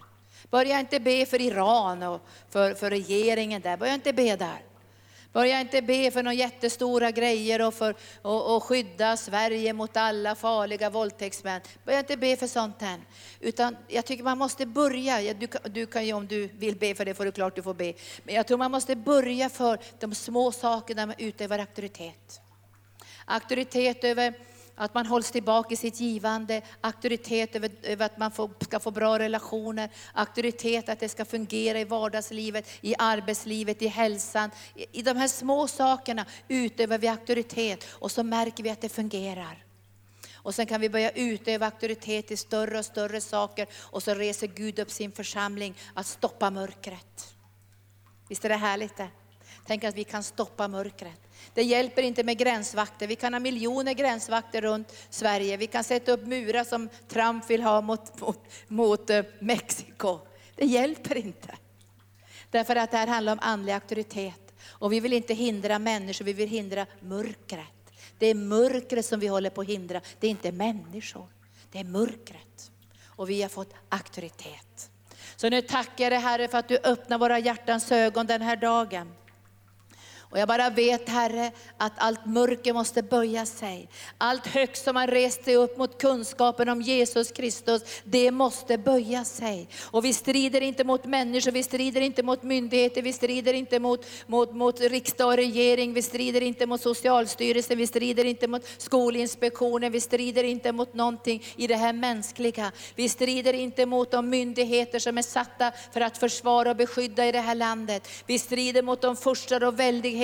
Börja inte be för Iran och för, för regeringen där. Börja inte be där. Börja inte be för några jättestora grejer och, för, och, och skydda Sverige mot alla farliga våldtäktsmän. Börja inte be för sånt här. Utan jag tycker man måste börja. Du, du kan ju, om du vill be för det får du klart du får be. Men jag tror man måste börja för de små sakerna man utövar auktoritet. Auktoritet över att man hålls tillbaka i sitt givande. Auktoritet över, över att man får, ska få bra relationer. Auktoritet att det ska fungera i vardagslivet, i arbetslivet, i hälsan. I, i de här små sakerna utövar vi auktoritet. Och så märker vi att det fungerar. Och sen kan vi börja utöva auktoritet i större och större saker. Och så reser Gud upp sin församling att stoppa mörkret. Visst är det härligt det? Tänk att vi kan stoppa mörkret. Det hjälper inte med gränsvakter. Vi kan ha miljoner gränsvakter runt Sverige. Vi kan sätta upp murar som Trump vill ha mot, mot, mot Mexiko. Det hjälper inte. Därför att det här handlar om andlig auktoritet. Och vi vill inte hindra människor, vi vill hindra mörkret. Det är mörkret som vi håller på att hindra. Det är inte människor, det är mörkret. Och vi har fått auktoritet. Så nu tackar jag dig Herre för att du öppnar våra hjärtans ögon den här dagen. Och jag bara vet, Herre, att allt mörker måste böja sig. Allt högt som har rest sig upp mot kunskapen om Jesus Kristus, det måste böja sig. Och vi strider inte mot människor, vi strider inte mot myndigheter, vi strider inte mot, mot, mot riksdag och regering, vi strider inte mot Socialstyrelsen, vi strider inte mot Skolinspektionen, vi strider inte mot någonting i det här mänskliga. Vi strider inte mot de myndigheter som är satta för att försvara och beskydda i det här landet. Vi strider mot de furstar och väldiga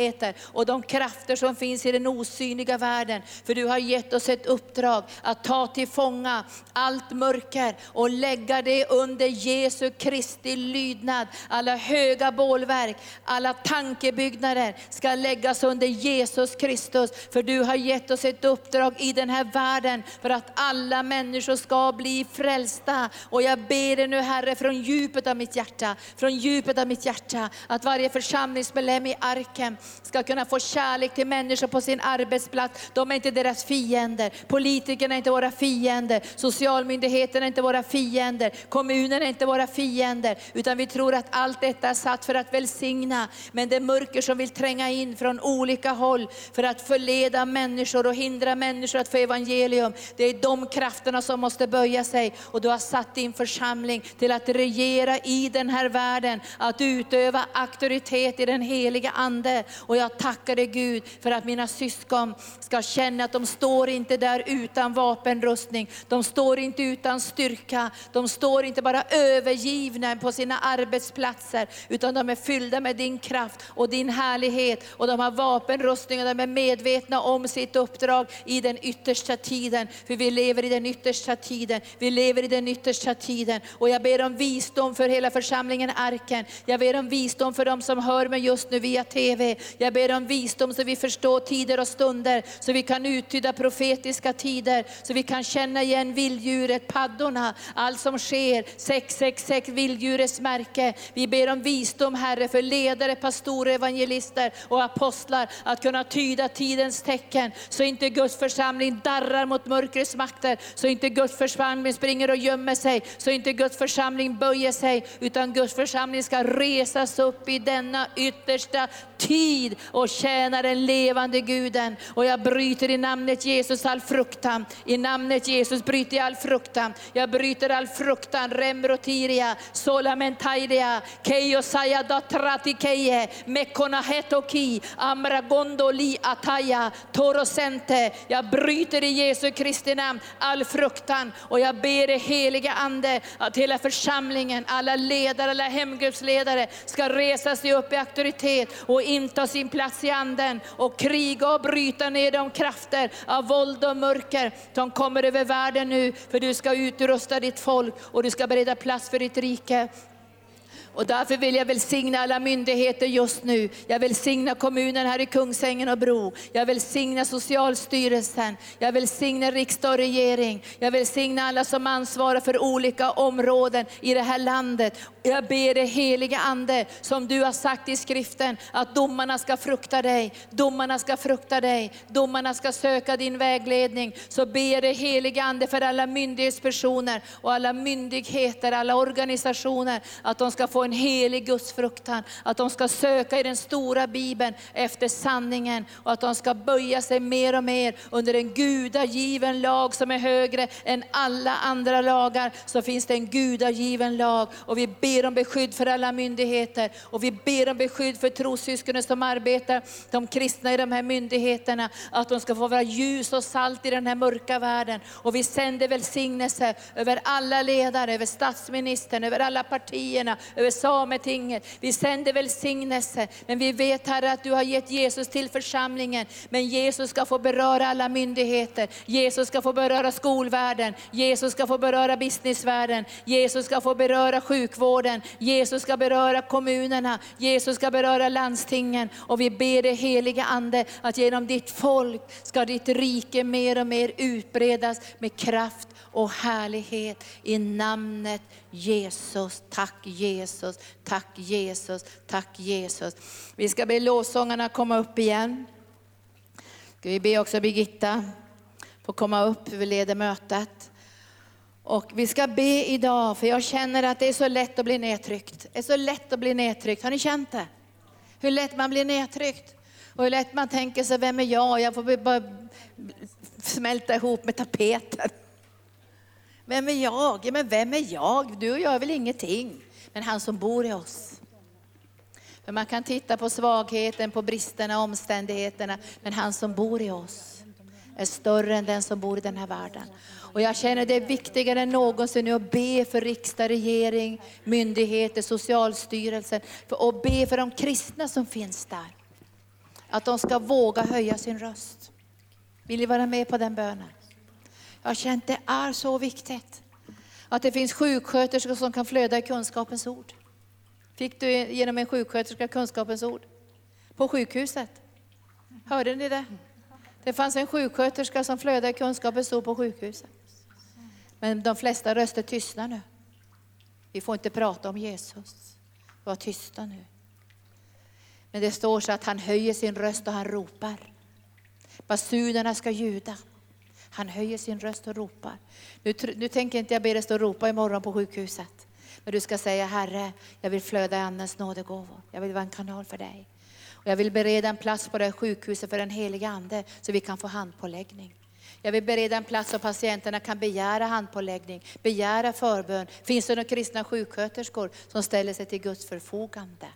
och de krafter som finns i den osynliga världen. För du har gett oss ett uppdrag att ta till fånga allt mörker och lägga det under Jesu Kristi lydnad. Alla höga bålverk, alla tankebyggnader ska läggas under Jesus Kristus. För du har gett oss ett uppdrag i den här världen för att alla människor ska bli frälsta. Och jag ber dig nu Herre från djupet av mitt hjärta, från djupet av mitt hjärta att varje församlingsmedlem i Arken ska kunna få kärlek till människor på sin arbetsplats. De är inte deras fiender. Politikerna är inte våra fiender. Socialmyndigheterna är inte våra fiender. Kommunerna är inte våra fiender. Utan vi tror att allt detta är satt för att välsigna. Men det mörker som vill tränga in från olika håll för att förleda människor och hindra människor att få evangelium. Det är de krafterna som måste böja sig. Och du har satt din församling till att regera i den här världen. Att utöva auktoritet i den heliga ande. Och jag tackar dig Gud för att mina syskon ska känna att de står inte där utan vapenrustning. De står inte utan styrka. De står inte bara övergivna på sina arbetsplatser. Utan de är fyllda med din kraft och din härlighet. Och de har vapenrustning och de är medvetna om sitt uppdrag i den yttersta tiden. För vi lever i den yttersta tiden. Vi lever i den yttersta tiden. Och jag ber om visdom för hela församlingen Arken. Jag ber om visdom för dem som hör mig just nu via T V. Jag ber om visdom så vi förstår tider och stunder. Så vi kan uttyda profetiska tider. Så vi kan känna igen vilddjuret, paddorna. Allt som sker, sex sex sex vilddjurets märke. Vi ber om visdom Herre för ledare, pastorer, evangelister och apostlar. Att kunna tyda tidens tecken. Så inte Guds församling darrar mot mörkrets makter. Så inte Guds församling springer och gömmer sig. Så inte Guds församling böjer sig. Utan Guds församling ska resas upp i denna yttersta tid. tid och tjäna den levande Guden. Och jag bryter i namnet Jesus all fruktan. I namnet Jesus bryter jag all fruktan. Jag bryter all fruktan. Remrotiria, solamentaidea, keiosaya datratikeie, mekonahetoki, amragondoli ataya, torosente. Jag bryter i Jesu Kristi namn all fruktan. Och jag ber det heliga Ande att hela församlingen, alla ledare, alla hemgudsledare ska resa sig upp i auktoritet och inta sin plats i anden och kriga och bryta ner de krafter av våld och mörker som kommer över världen nu. För du ska utrusta ditt folk och du ska bereda plats för ditt rike. Och därför vill jag välsigna alla myndigheter just nu. Jag vill välsigna kommunen här i Kungsängen och Bro. Jag vill välsigna Socialstyrelsen. Jag vill välsigna riksdag och regering. Jag vill välsigna alla som ansvarar för olika områden i det här landet. Jag ber det heliga Ande som du har sagt i skriften. Att domarna ska frukta dig. Domarna ska frukta dig. Domarna ska söka din vägledning. Så ber det heliga Ande för alla myndighetspersoner. Och alla myndigheter, alla organisationer. Att de ska få en helig gudsfruktan, att de ska söka i den stora Bibeln efter sanningen och att de ska böja sig mer och mer under en gudagiven lag som är högre än alla andra lagar. Så finns det en gudagiven lag, och vi ber om beskydd för alla myndigheter, och vi ber om beskydd för trossyskonen som arbetar, de kristna i de här myndigheterna, att de ska få vara ljus och salt i den här mörka världen. Och vi sänder välsignelse över alla ledare, över statsministern, över alla partierna, över sametinget. Vi sänder välsignelse. Men vi vet, Herre, att du har gett Jesus till församlingen. Men Jesus ska få beröra alla myndigheter. Jesus ska få beröra skolvärlden. Jesus ska få beröra businessvärlden. Jesus ska få beröra sjukvården. Jesus ska beröra kommunerna. Jesus ska beröra landstingen. Och vi ber det heliga Ande att genom ditt folk ska ditt rike mer och mer utbredas med kraft och härlighet i namnet Jesus. Tack Jesus, tack Jesus, tack Jesus. Vi ska be lovsångarna komma upp igen. Ska vi be också Birgitta få komma upp, vi leder mötet. Och vi ska be idag, för jag känner att det är så lätt att bli nedtryckt. Det är så lätt att bli nedtryckt. Har ni känt det? Hur lätt man blir nedtryckt. Och hur lätt man tänker sig, vem är jag? Jag får bara smälta ihop med tapeten. Vem är jag? Ja, men vem är jag? Du och jag är väl ingenting. Men han som bor i oss. För man kan titta på svagheten, på bristerna, omständigheterna. Men han som bor i oss är större än den som bor i den här världen. Och jag känner det är viktigare än någonsin att be för riksdag, regering, myndigheter, Socialstyrelsen. För att be för de kristna som finns där. Att de ska våga höja sin röst. Vill ni vara med på den bönen? Jag har känt det är så viktigt. Att det finns sjuksköterskor som kan flöda i kunskapens ord. Fick du genom en sjuksköterska kunskapens ord? På sjukhuset. Hörde ni det? Det fanns en sjuksköterska som flödade i kunskapens ord på sjukhuset. Men de flesta röster tystnar nu. Vi får inte prata om Jesus. Var tysta nu. Men det står så att han höjer sin röst och han ropar. Basunerna ska ljuda. Han höjer sin röst och ropar. Nu, nu tänker inte jag be dig stå och ropa imorgon på sjukhuset. Men du ska säga, Herre, jag vill flöda i Andens nådegåvor. Jag vill vara en kanal för dig. Och jag vill bereda en plats på det här sjukhuset för den heliga Ande. Så vi kan få handpåläggning. Jag vill bereda en plats så patienterna kan begära handpåläggning. Begära förbön. Finns det några kristna sjuksköterskor som ställer sig till Guds förfogande?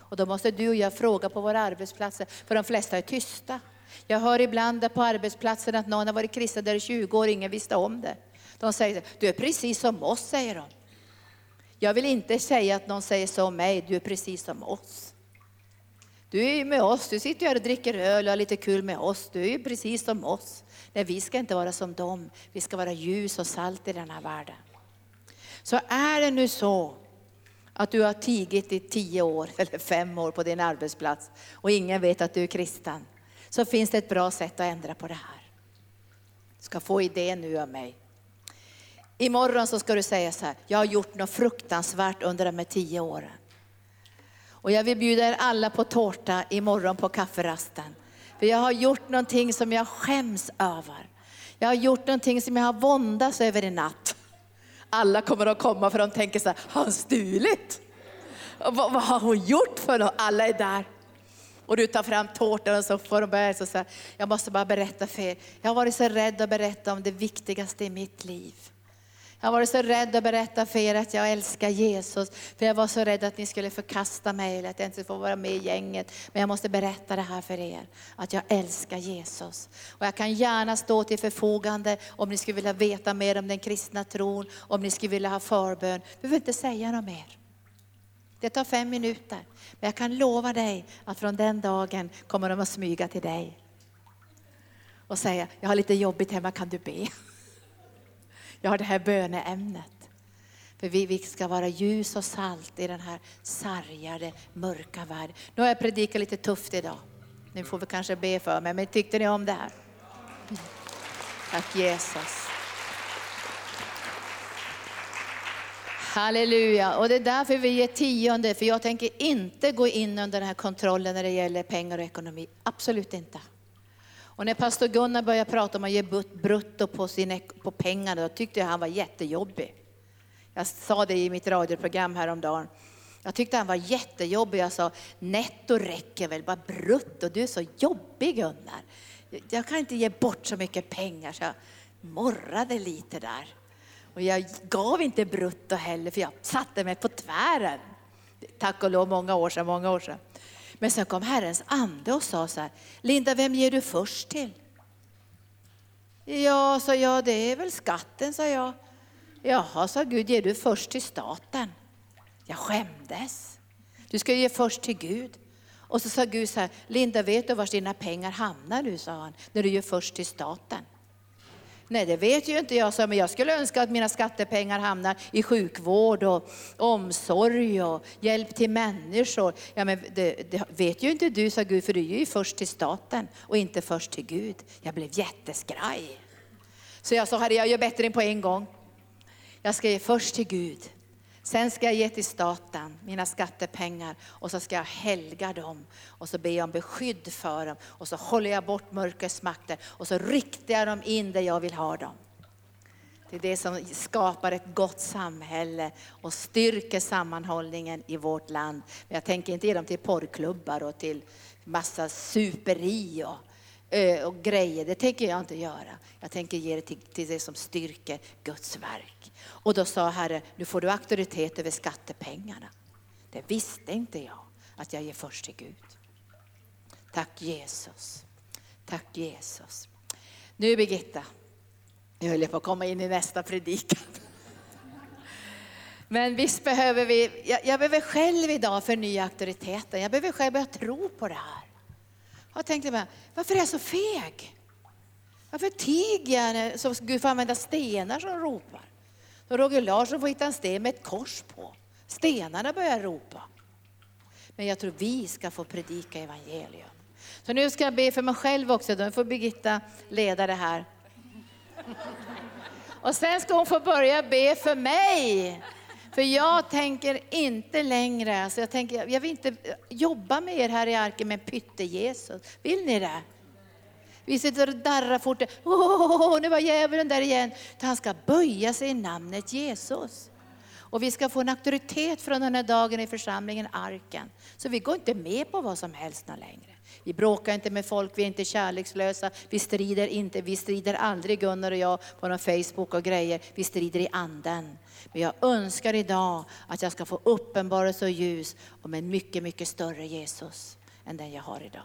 Och då måste du och jag fråga på våra arbetsplatser. För de flesta är tysta. Jag hör ibland på arbetsplatsen att någon har varit kristen där i tjugo år och ingen visste om det. De säger, du är precis som oss, säger de. Jag vill inte säga att någon säger så om mig, du är precis som oss. Du är ju med oss, du sitter ju här och dricker öl och har lite kul med oss, du är ju precis som oss. Nej, vi ska inte vara som dem, vi ska vara ljus och salt i den här världen. Så är det nu så att du har tigit i tio år eller fem år på din arbetsplats och ingen vet att du är kristen. Så finns det ett bra sätt att ändra på det här. Du ska få idé nu av mig. Imorgon så ska du säga så här. Jag har gjort något fruktansvärt under de här tio åren. Och jag vill bjuda er alla på tårta imorgon på kafferasten. För jag har gjort någonting som jag skäms över. Jag har gjort någonting som jag har våndats över i natt. Alla kommer att komma för de tänker så här. Har hon stulit? Vad, vad har hon gjort för något? Alla är där. Och du tar fram tårtan och så får de börja säga, jag måste bara berätta för er. Jag har varit så rädd att berätta om det viktigaste i mitt liv. Jag har varit så rädd att berätta för er att jag älskar Jesus. För jag var så rädd att ni skulle förkasta mig eller att jag inte får vara med i gänget. Men jag måste berätta det här för er. Att jag älskar Jesus. Och jag kan gärna stå till förfogande om ni skulle vilja veta mer om den kristna tron. Om ni skulle vilja ha förbön. Vi vill inte säga något mer. Det tar fem minuter. Men jag kan lova dig att från den dagen kommer de att smyga till dig. Och säga, jag har lite jobbigt hemma, kan du be? Jag har det här böneämnet. För vi, vi ska vara ljus och salt i den här sargade, mörka världen. Nu har jag predikat lite tufft idag. Nu får vi kanske be för mig. Men tyckte ni om det här? Tack Jesus. Halleluja. Och det är därför vi ger tionde. För jag tänker inte gå in under den här kontrollen när det gäller pengar och ekonomi. Absolut inte. Och när pastor Gunnar började prata om att ge brutto på, sin, på pengarna, då tyckte jag han var jättejobbig. Jag sa det i mitt radioprogram häromdagen. Jag tyckte han var jättejobbig. Jag sa, netto räcker väl, bara brutto. Du är så jobbig, Gunnar. Jag kan inte ge bort så mycket pengar, så jag morrade lite där. Och jag gav inte brutto heller, för jag satte mig på tvären. Tack och lov, många år sedan, många år sedan. Men sen kom Herrens ande och sa så här, Linda, vem ger du först till? Ja, sa jag, det är väl skatten, sa jag. Jaha, sa Gud, ger du först till staten? Jag skämdes. Du ska ge först till Gud. Och så sa Gud så här, Linda, vet du var dina pengar hamnar nu, sa han, när du ger först till staten? Nej, det vet ju inte jag, så, men jag skulle önska att mina skattepengar hamnar i sjukvård och omsorg och hjälp till människor. Ja, men det, det vet ju inte du, sa Gud, för du är ju först till staten och inte först till Gud. Jag blev jätteskraj. Så jag sa, herre, jag gör bättre än på en gång. Jag ska ge först till Gud. Sen ska jag ge till staten mina skattepengar och så ska jag helga dem. Och så ber jag om beskydd för dem. Och så håller jag bort mörkers makter. Och så riktar jag dem in där jag vill ha dem. Det är det som skapar ett gott samhälle och styrker sammanhållningen i vårt land. Men jag tänker inte ge dem till porrklubbar och till massa superi och, och grejer. Det tänker jag inte göra. Jag tänker ge det till, till det som styrker Guds verk. Och då sa Herre, nu får du auktoritet över skattepengarna. Det visste inte jag, att jag ger först till Gud. Tack Jesus. Tack Jesus. Nu Birgitta, jag höll på att komma in i nästa predikan. Men visst behöver vi, jag, jag behöver själv idag förnya auktoriteten. Jag behöver själv börja tro på det här. Jag tänkte bara, varför är jag så feg? Varför tiger jag så Gud får använda stenar som ropar? Så Roger Larsson får hitta en sten med ett kors på. Stenarna börjar ropa. Men jag tror vi ska få predika evangelium. Så nu ska jag be för mig själv också. Då får Birgitta leda det här. Och sen ska hon få börja be för mig. För jag tänker inte längre. Alltså jag, tänker, jag vill inte jobba med er här i arken med pytte Jesus. Vill ni det? Vi sitter och darrar fort. Åh, oh, oh, oh, nu var djävulen där igen. Han ska böja sig i namnet Jesus. Och vi ska få en auktoritet från den här dagen i församlingen Arken. Så vi går inte med på vad som helst längre. Vi bråkar inte med folk, vi är inte kärlekslösa. Vi strider inte, vi strider aldrig, Gunnar och jag, på någon Facebook och grejer. Vi strider i anden. Men jag önskar idag att jag ska få uppenbarelse och ljus om en mycket, mycket större Jesus än den jag har idag.